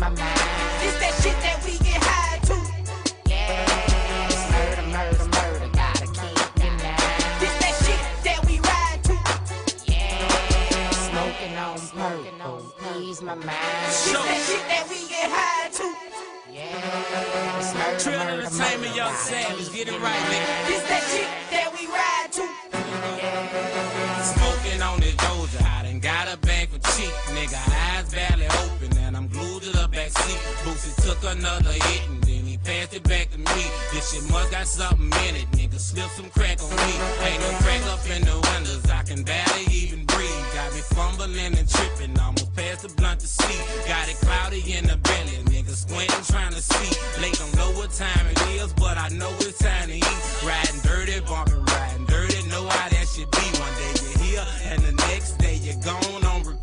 my mind. It's that shit that we get high to. Yeah. Murder, murder, murder, gotta keep it now. It's that shit that we ride to. Yeah. Smoking on purple, please my mind. It's that shit that we get high to. Yeah. Trill Entertainment, y'all Savage, get it right, man. It's that shit that we ride to. Yeah. Smoking on this doja, I done got a bag for cheap, nigga. Eyes barely open. I'm glued to the back seat. Boosie took another hit and then he passed it back to me. This shit must got something in it, nigga. Slip some crack on me. Ain't no crack up in the windows. I can barely even breathe. Got me fumbling and tripping. Almost past the blunt to see. Got it cloudy in the belly, nigga. Squinting trying to see. Late, don't know what time it is, but I know it's time to eat. Riding dirty, bumping, riding dirty. Know how that shit be. One day you're here and the next day you're gone on repeat.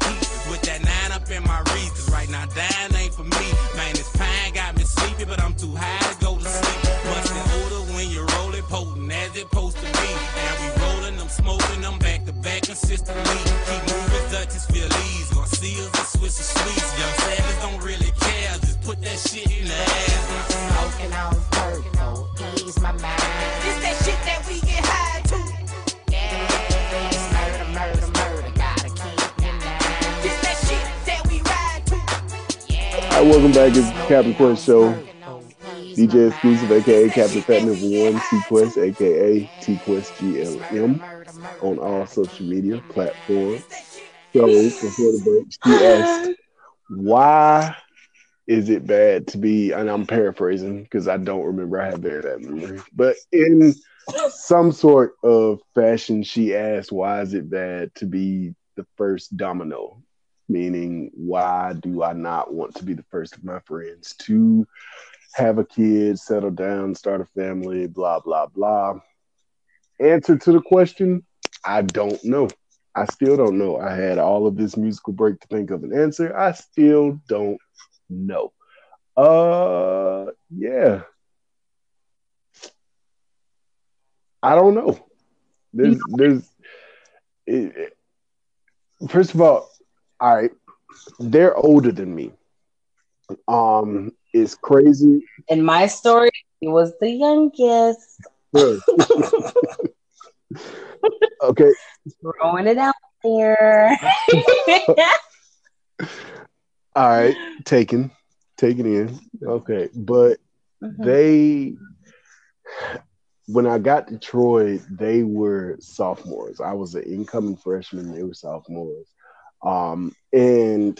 With that nine up in my wreath, cause right now dying ain't for me. Man, this pine got me sleepy, but I'm too high to go to sleep. Bustin' older when you roll it, potent as it supposed to be. And we rollin', I'm smoking, I'm back to back consistently. Keep moving, Dutchess, Phillies, Garcias, and Swiss and Sweets. Young Savage don't really care, just put that shit in the ass. Smoking on purple, ease my mind. It's that shit that we get high to. Yeah, murder, murder, murder. All right, welcome back. It's Captain Quest Show. D J Exclusive, a k a. Captain Fat Nipple One, T-Quest, a k a. TQuestGLM, on all social media platforms. So, before the break, she asked, why is it bad to be, and I'm paraphrasing because I don't remember, I have very bad memory, but in some sort of fashion, she asked, why is it bad to be the first domino? Meaning, why do I not want to be the first of my friends to have a kid, settle down, start a family, blah, blah, blah? Answer to the question, I don't know. I still don't know. I had all of this musical break to think of an answer. I still don't know. Uh, yeah. I don't know. There's, there's, it, it, first of all, all right, they're older than me. Um, it's crazy. In my story, he was the youngest. Okay. Throwing it out there. All right, taken. Take it in. Okay, but mm-hmm. they, when I got to Troy, they were sophomores. I was an incoming freshman. They were sophomores. Um, and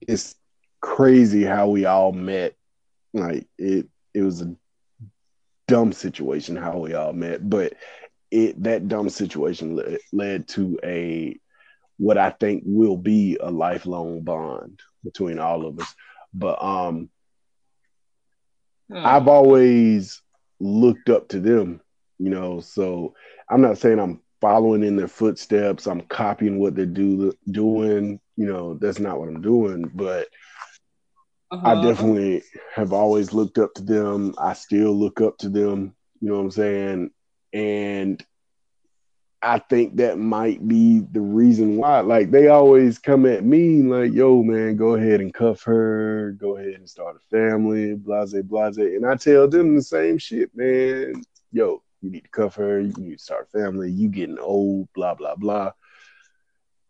it's crazy how we all met. Like it, it was a dumb situation how we all met, but it, that dumb situation led, led to a, what I think will be a lifelong bond between all of us. But, um, hmm. I've always looked up to them, you know, so I'm not saying I'm following in their footsteps, I'm copying what they're do, doing, you know, that's not what I'm doing, but uh-huh. I definitely have always looked up to them. I still look up to them, you know what I'm saying? And I think that might be the reason why, like, they always come at me like, yo, man, go ahead and cuff her, go ahead and start a family, blase, blase. And I tell them the same shit, man. Yo, you need to cuff her, you need to start a family, you getting old, blah, blah, blah.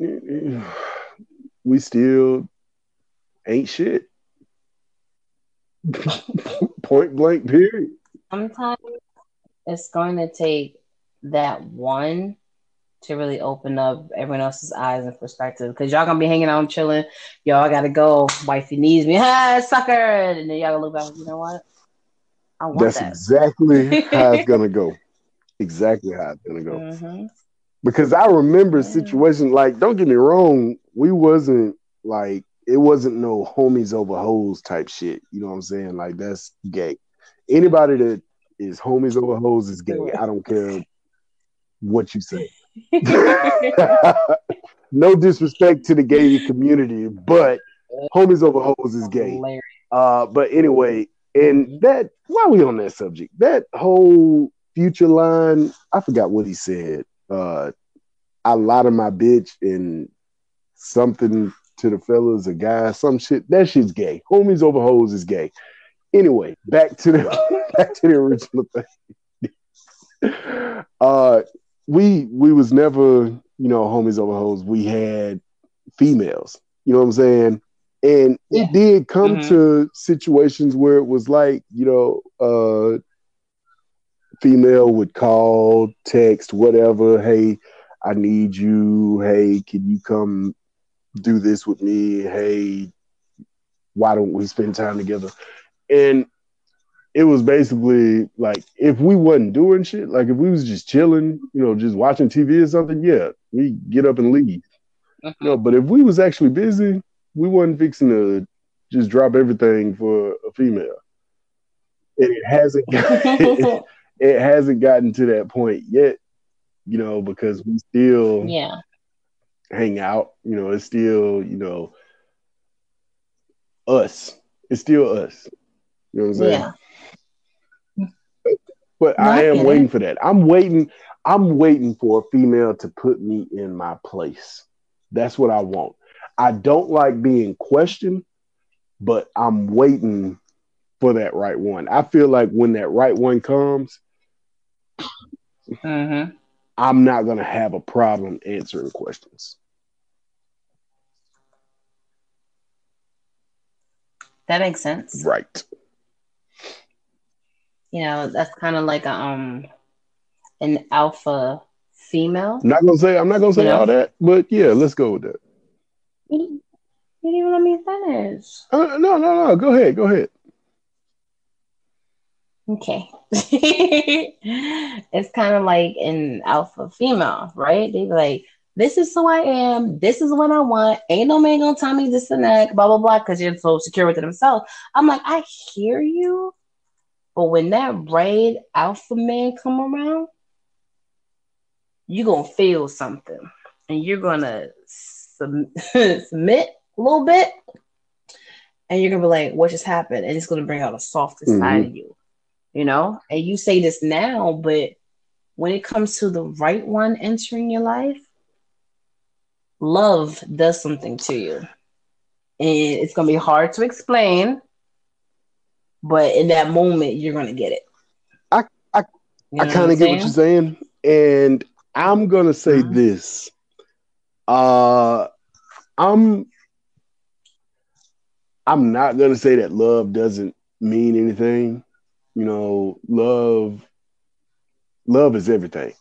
We still ain't shit. Point blank, period. Sometimes it's going to take that one to really open up everyone else's eyes and perspective, because y'all going to be hanging out and chilling. Y'all got to go. Wifey needs me. Ah, sucker. And then y'all going to look back, you know what? I want That's that. exactly how it's gonna go. Exactly how it's gonna go. Mm-hmm. Because I remember mm-hmm. situations like, don't get me wrong, we wasn't like, it wasn't no homies over hoes type shit. You know what I'm saying? Like, that's gay. Anybody that is homies over hoes is gay. I don't care what you say. No disrespect to the gay community, but homies over hoes is gay. Uh, but anyway. And that, while we on that subject, that whole Future line, I forgot what he said. Uh, I lie to my bitch and something to the fellas or guys, some shit. That shit's gay. Homies over hoes is gay. Anyway, back to the back to the original thing. Uh, we we was never, you know, homies over hoes. We had females. You know what I'm saying? And yeah. it did come mm-hmm. to situations where it was like, you know, uh, female would call, text, whatever. Hey, I need you. Hey, can you come do this with me? Hey, why don't we spend time together? And it was basically like, if we wasn't doing shit, like if we was just chilling, you know, just watching T V or something, yeah, we get up and leave. Uh-huh. No, but if we was actually busy, we wasn't fixing to just drop everything for a female. And it hasn't, it, it hasn't gotten to that point yet, you know, because we still yeah. hang out. You know, it's still, you know, us. It's still us. You know what I'm saying? Yeah. But, but I am waiting it. for that. I'm waiting. I'm waiting for a female to put me in my place. That's what I want. I don't like being questioned, but I'm waiting for that right one. I feel like when that right one comes, mm-hmm. I'm not going to have a problem answering questions. That makes sense. Right. You know, that's kind of like a, um, an alpha female. Not gonna say, I'm not going to say you all know? that, but yeah, let's go with that. You didn't even let me finish. Uh, no, no, no. Go ahead. Go ahead. Okay. It's kind of like an alpha female, right? They be like, this is who I am. This is what I want. Ain't no man going to tell me this and that, blah, blah, blah, because you're so secure within himself. I'm like, I hear you. But when that red alpha man come around, you're going to feel something. And you're going to submit a little bit, and you're gonna be like, what just happened? And it's gonna bring out a softer mm-hmm. side of you, you know? And you say this now, but when it comes to the right one entering your life, love does something to you, and it's gonna be hard to explain, but in that moment you're gonna get it. I I, you know I kind of get what you're saying, and I'm gonna say uh-huh. this. Uh, I'm I'm not gonna say that love doesn't mean anything. You know, love love is everything.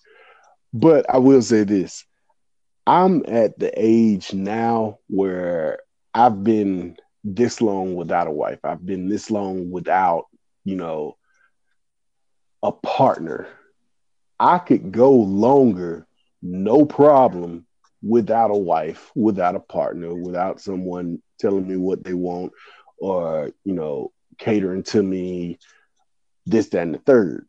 But I will say this. I'm at the age now where I've been this long without a wife. I've been this long without, you know, a partner. I could go longer, no problem, without a wife, without a partner, without someone telling me what they want or, you know, catering to me, this, that, and the third.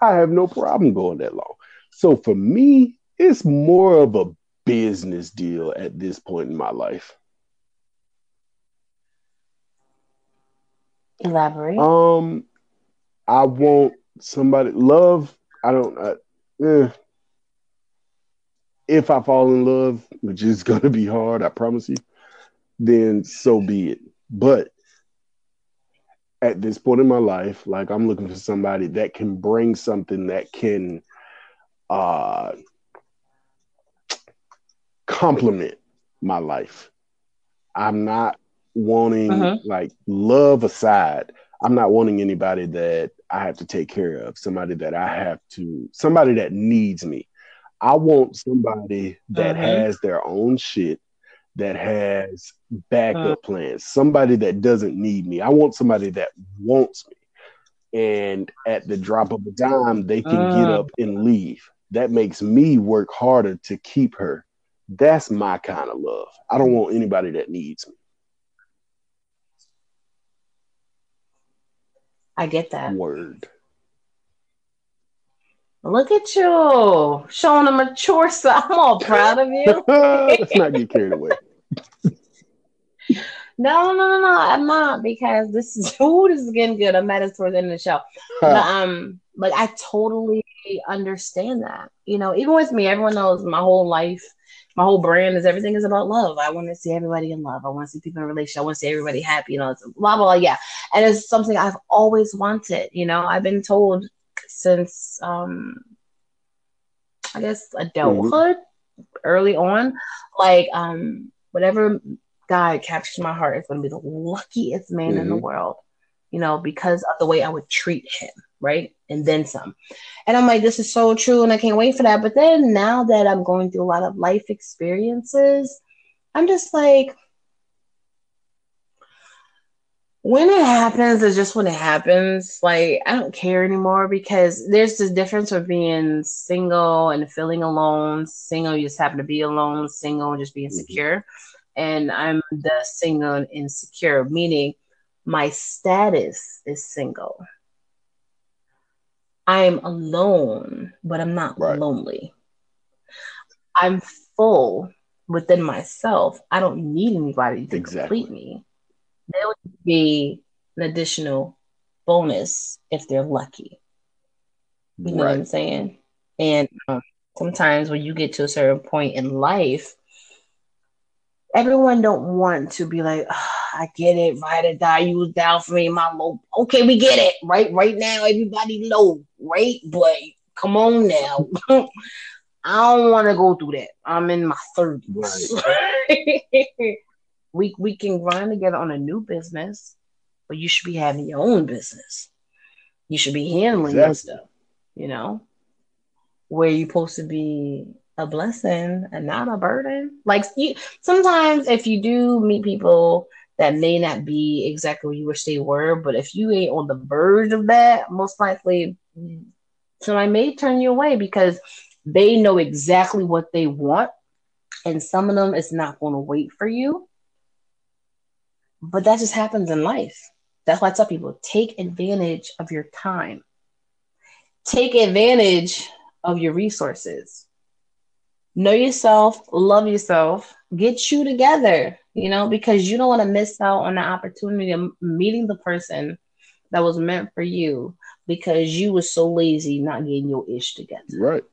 I have no problem going that long. So for me, it's more of a business deal at this point in my life. Elaborate. Um, I want somebody, love, I don't, I, eh. If I fall in love, which is going to be hard, I promise you, then so be it. But at this point in my life, like, I'm looking for somebody that can bring something that can uh, complement my life. I'm not wanting, uh-huh. like, love aside, I'm not wanting anybody that I have to take care of, somebody that I have to, somebody that needs me. I want somebody that uh-huh. has their own shit, that has backup uh-huh. plans, somebody that doesn't need me. I want somebody that wants me. And at the drop of a dime, they can uh-huh. get up and leave. That makes me work harder to keep her. That's my kind of love. I don't want anybody that needs me. I get that. Word. Look at you, showing a mature side. I'm all proud of you. Let's not get carried away. No, no, no, no. I'm not, because this is ooh, this is getting good. I'm at it towards the end of the show. But, um, like, I totally understand that. You know, even with me, everyone knows my whole life, my whole brand is, everything is about love. I want to see everybody in love. I want to see people in a relationship. I want to see everybody happy, you know, it's blah, blah, blah. Yeah. And it's something I've always wanted, you know, I've been told since, um, I guess adulthood, mm-hmm. early on, like, um, whatever guy captures my heart is going to be the luckiest man mm-hmm. in the world, you know, because of the way I would treat him. Right. And then some. And I'm like, this is so true. And I can't wait for that. But then now that I'm going through a lot of life experiences, I'm just like, when it happens, it's just when it happens. Like, I don't care anymore, because there's this difference of being single and feeling alone. Single, you just happen to be alone. Single, just being secure. Mm-hmm. And I'm the single and insecure, meaning my status is single. I'm alone, but I'm not right. lonely. I'm full within myself. I don't need anybody to exactly. complete me. There would be an additional bonus if they're lucky. You know right. what I'm saying? And um, sometimes when you get to a certain point in life, everyone don't want to be like, oh, I get it, ride or die, you was down for me, my low. Okay, we get it, right? Right now, everybody low, right? But come on now. I don't want to go through that. I'm in my thirties. Right. we, we can grind together on a new business, but you should be having your own business. You should be handling exactly. your stuff, you know? Where you're supposed to be a blessing and not a burden. Like, you, sometimes if you do meet people that may not be exactly where you wish they were, but if you ain't on the verge of that, most likely somebody may turn you away because they know exactly what they want, and some of them is not going to wait for you. But that just happens in life. That's why I tell people, take advantage of your time. Take advantage of your resources. Know yourself, love yourself, get you together, you know, because you don't want to miss out on the opportunity of meeting the person that was meant for you because you were so lazy not getting your ish together. Right.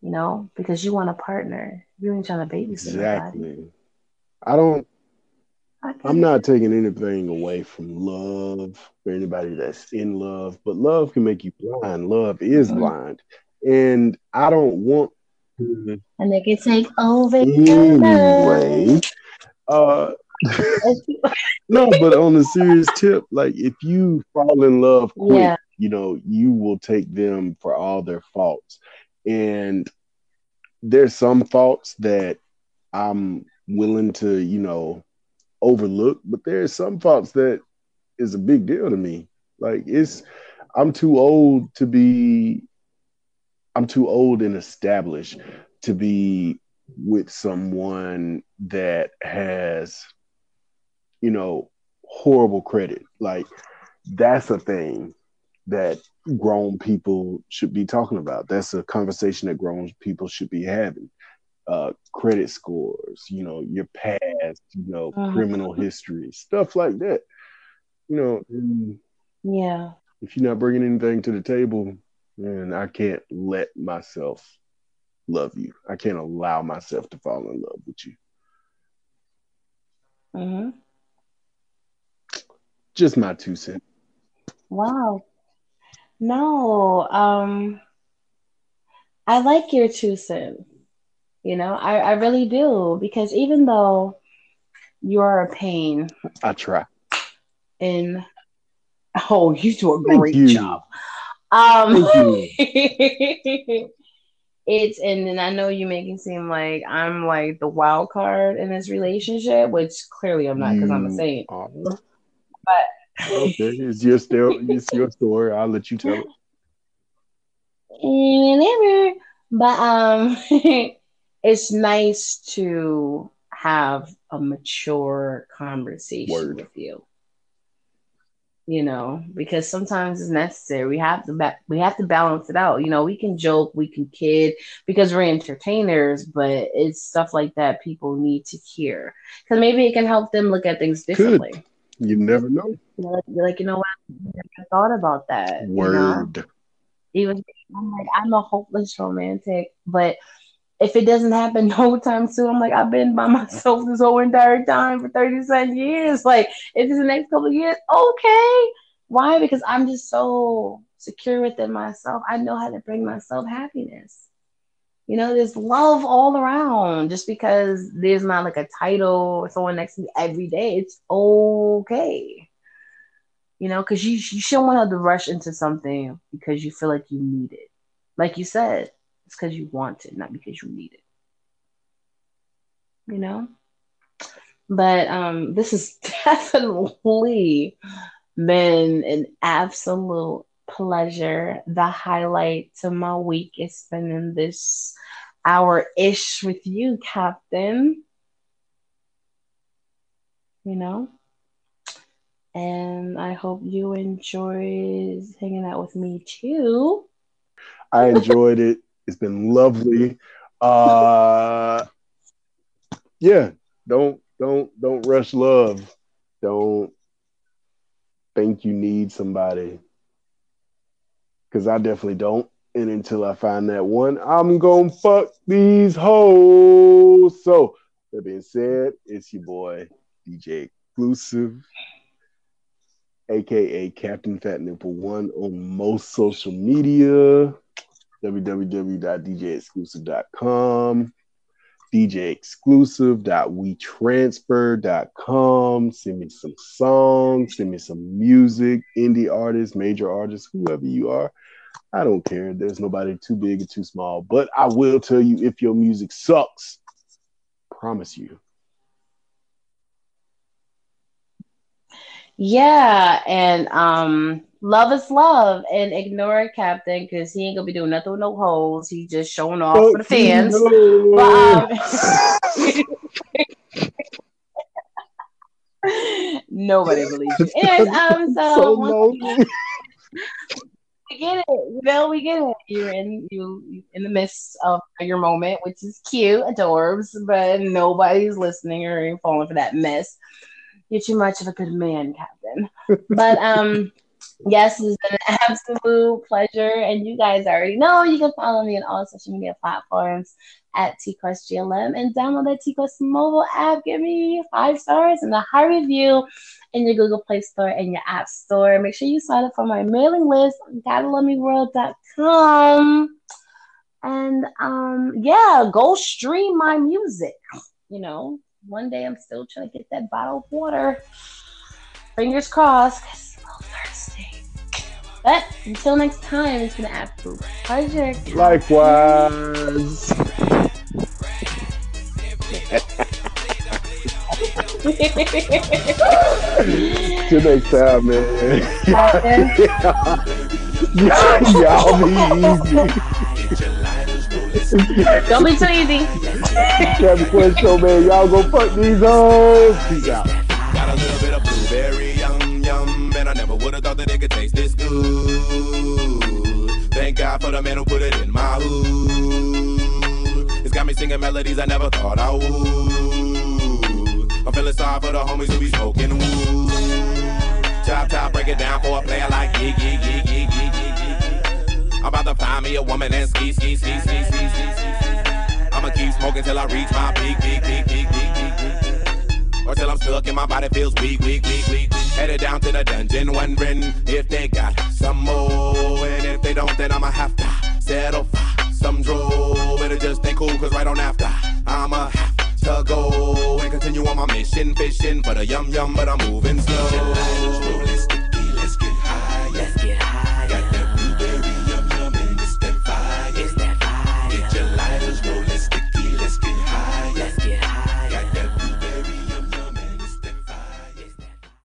You know, because you want a partner. You ain't trying to babysit exactly. nobody. I don't, I I'm not taking anything away from love for anybody that's in love, but love can make you blind. Love is mm-hmm. blind. And I don't want to. And they can take over. Anyway, uh, no, but on a serious tip, like if you fall in love quick, yeah. you know, you will take them for all their faults. And there's some faults that I'm willing to, you know, overlook, but there's some faults that is a big deal to me. Like it's, I'm too old to be. I'm too old and established to be with someone that has, you know, horrible credit. Like, that's a thing that grown people should be talking about. That's a conversation that grown people should be having. Uh, credit scores, you know, your past, you know, uh-huh. criminal history, stuff like that. You know, yeah. If you're not bringing anything to the table, and I can't let myself love you. I can't allow myself to fall in love with you. Mm-hmm. Just my two cents. Wow. No. Um, I like your two cents. You know, I, I really do. Because even though you're a pain. I try. And, oh, you do a great Thank you. Job. Um, it's, and then I know you make it seem like I'm like the wild card in this relationship, which clearly I'm not because I'm a saint. Are. But okay, it's your still, it's your story. I'll let you tell it. Never, but um, it's nice to have a mature conversation Word. With you. You know, because sometimes it's necessary. We have to ba- we have to balance it out. You know, we can joke, we can kid because we're entertainers, but it's stuff like that people need to hear because maybe it can help them look at things differently. Good. You never know. You're like, you're like, you know what? I never thought about that. Word. You know? Even I'm like, I'm a hopeless romantic, but if it doesn't happen no time soon, I'm like, I've been by myself this whole entire time for thirty-seven years. Like, if it's the next couple of years, okay. Why? Because I'm just so secure within myself. I know how to bring myself happiness. You know, there's love all around. Just because there's not like a title or someone next to me every day, it's okay. You know, because you, you shouldn't want to rush into something because you feel like you need it. Like you said, it's because you want it, not because you need it. You know? But um, this has definitely been an absolute pleasure. The highlight to my week is spending this hour-ish with you, Captain. You know? And I hope you enjoyed hanging out with me too. I enjoyed it. It's been lovely. Uh, yeah, don't don't don't rush love. Don't think you need somebody, because I definitely don't. And until I find that one, I'm gonna fuck these hoes. So that being said, it's your boy D J Exclusive, A K A Captain Fat Nipple One on most social media, w w w dot d j exclusive dot com, d j exclusive dot we transfer dot com. Send me some songs, send me some music, indie artists, major artists, whoever you are. I don't care. There's nobody too big or too small, but I will tell you if your music sucks. Promise you. Yeah, and um, love is love, and ignore Captain because he ain't gonna be doing nothing with no holes. He's just showing off oh, for the fans. No. But, um, nobody believes you. And um, so, so we get it. You know, we get it. You're in you in the midst of your moment, which is cute, adorbs, but nobody's listening or ain't falling for that mess. You're too much of a good man, Captain. But um, yes, it's been an absolute pleasure. And you guys already know you can follow me on all social media platforms at T Quest G L M and download that T Quest mobile app. Give me five stars and a high review in your Google Play Store and your App Store. Make sure you sign up for my mailing list on gotta love me world dot com. And um, yeah, go stream my music, you know. One day I'm still trying to get that bottle of water. Fingers crossed, because I'm a little thirsty. But until next time, it's been an absolute pleasure. Likewise. Till next time, man. Y'all be easy. Don't be too easy. Captain Quest Show, man. Y'all go fuck these hoes. Peace out. Got a little bit of blueberry yum yum, and I never would have thought that it could taste this good. Thank God for the man who put it in my hood. It's got me singing melodies I never thought I would. I'm feeling sorry for the homies who be smoking wood. Chop chop, break it down for a player like yeah yeah yeah yeah yeah yeah. I'm about to find me a woman and ski ski ski ski ski ski. I'ma keep smoking till I reach my peak, peak, peak, peak, peak, peak. Or till I'm stuck and my body feels weak, weak, weak, weak. Headed down to the dungeon wondering if they got some more. And if they don't, then I'ma have to settle for some draw. Better just stay cool, cause right on after I'ma have to go and continue on my mission, fishing for the yum yum, but I'm moving slow.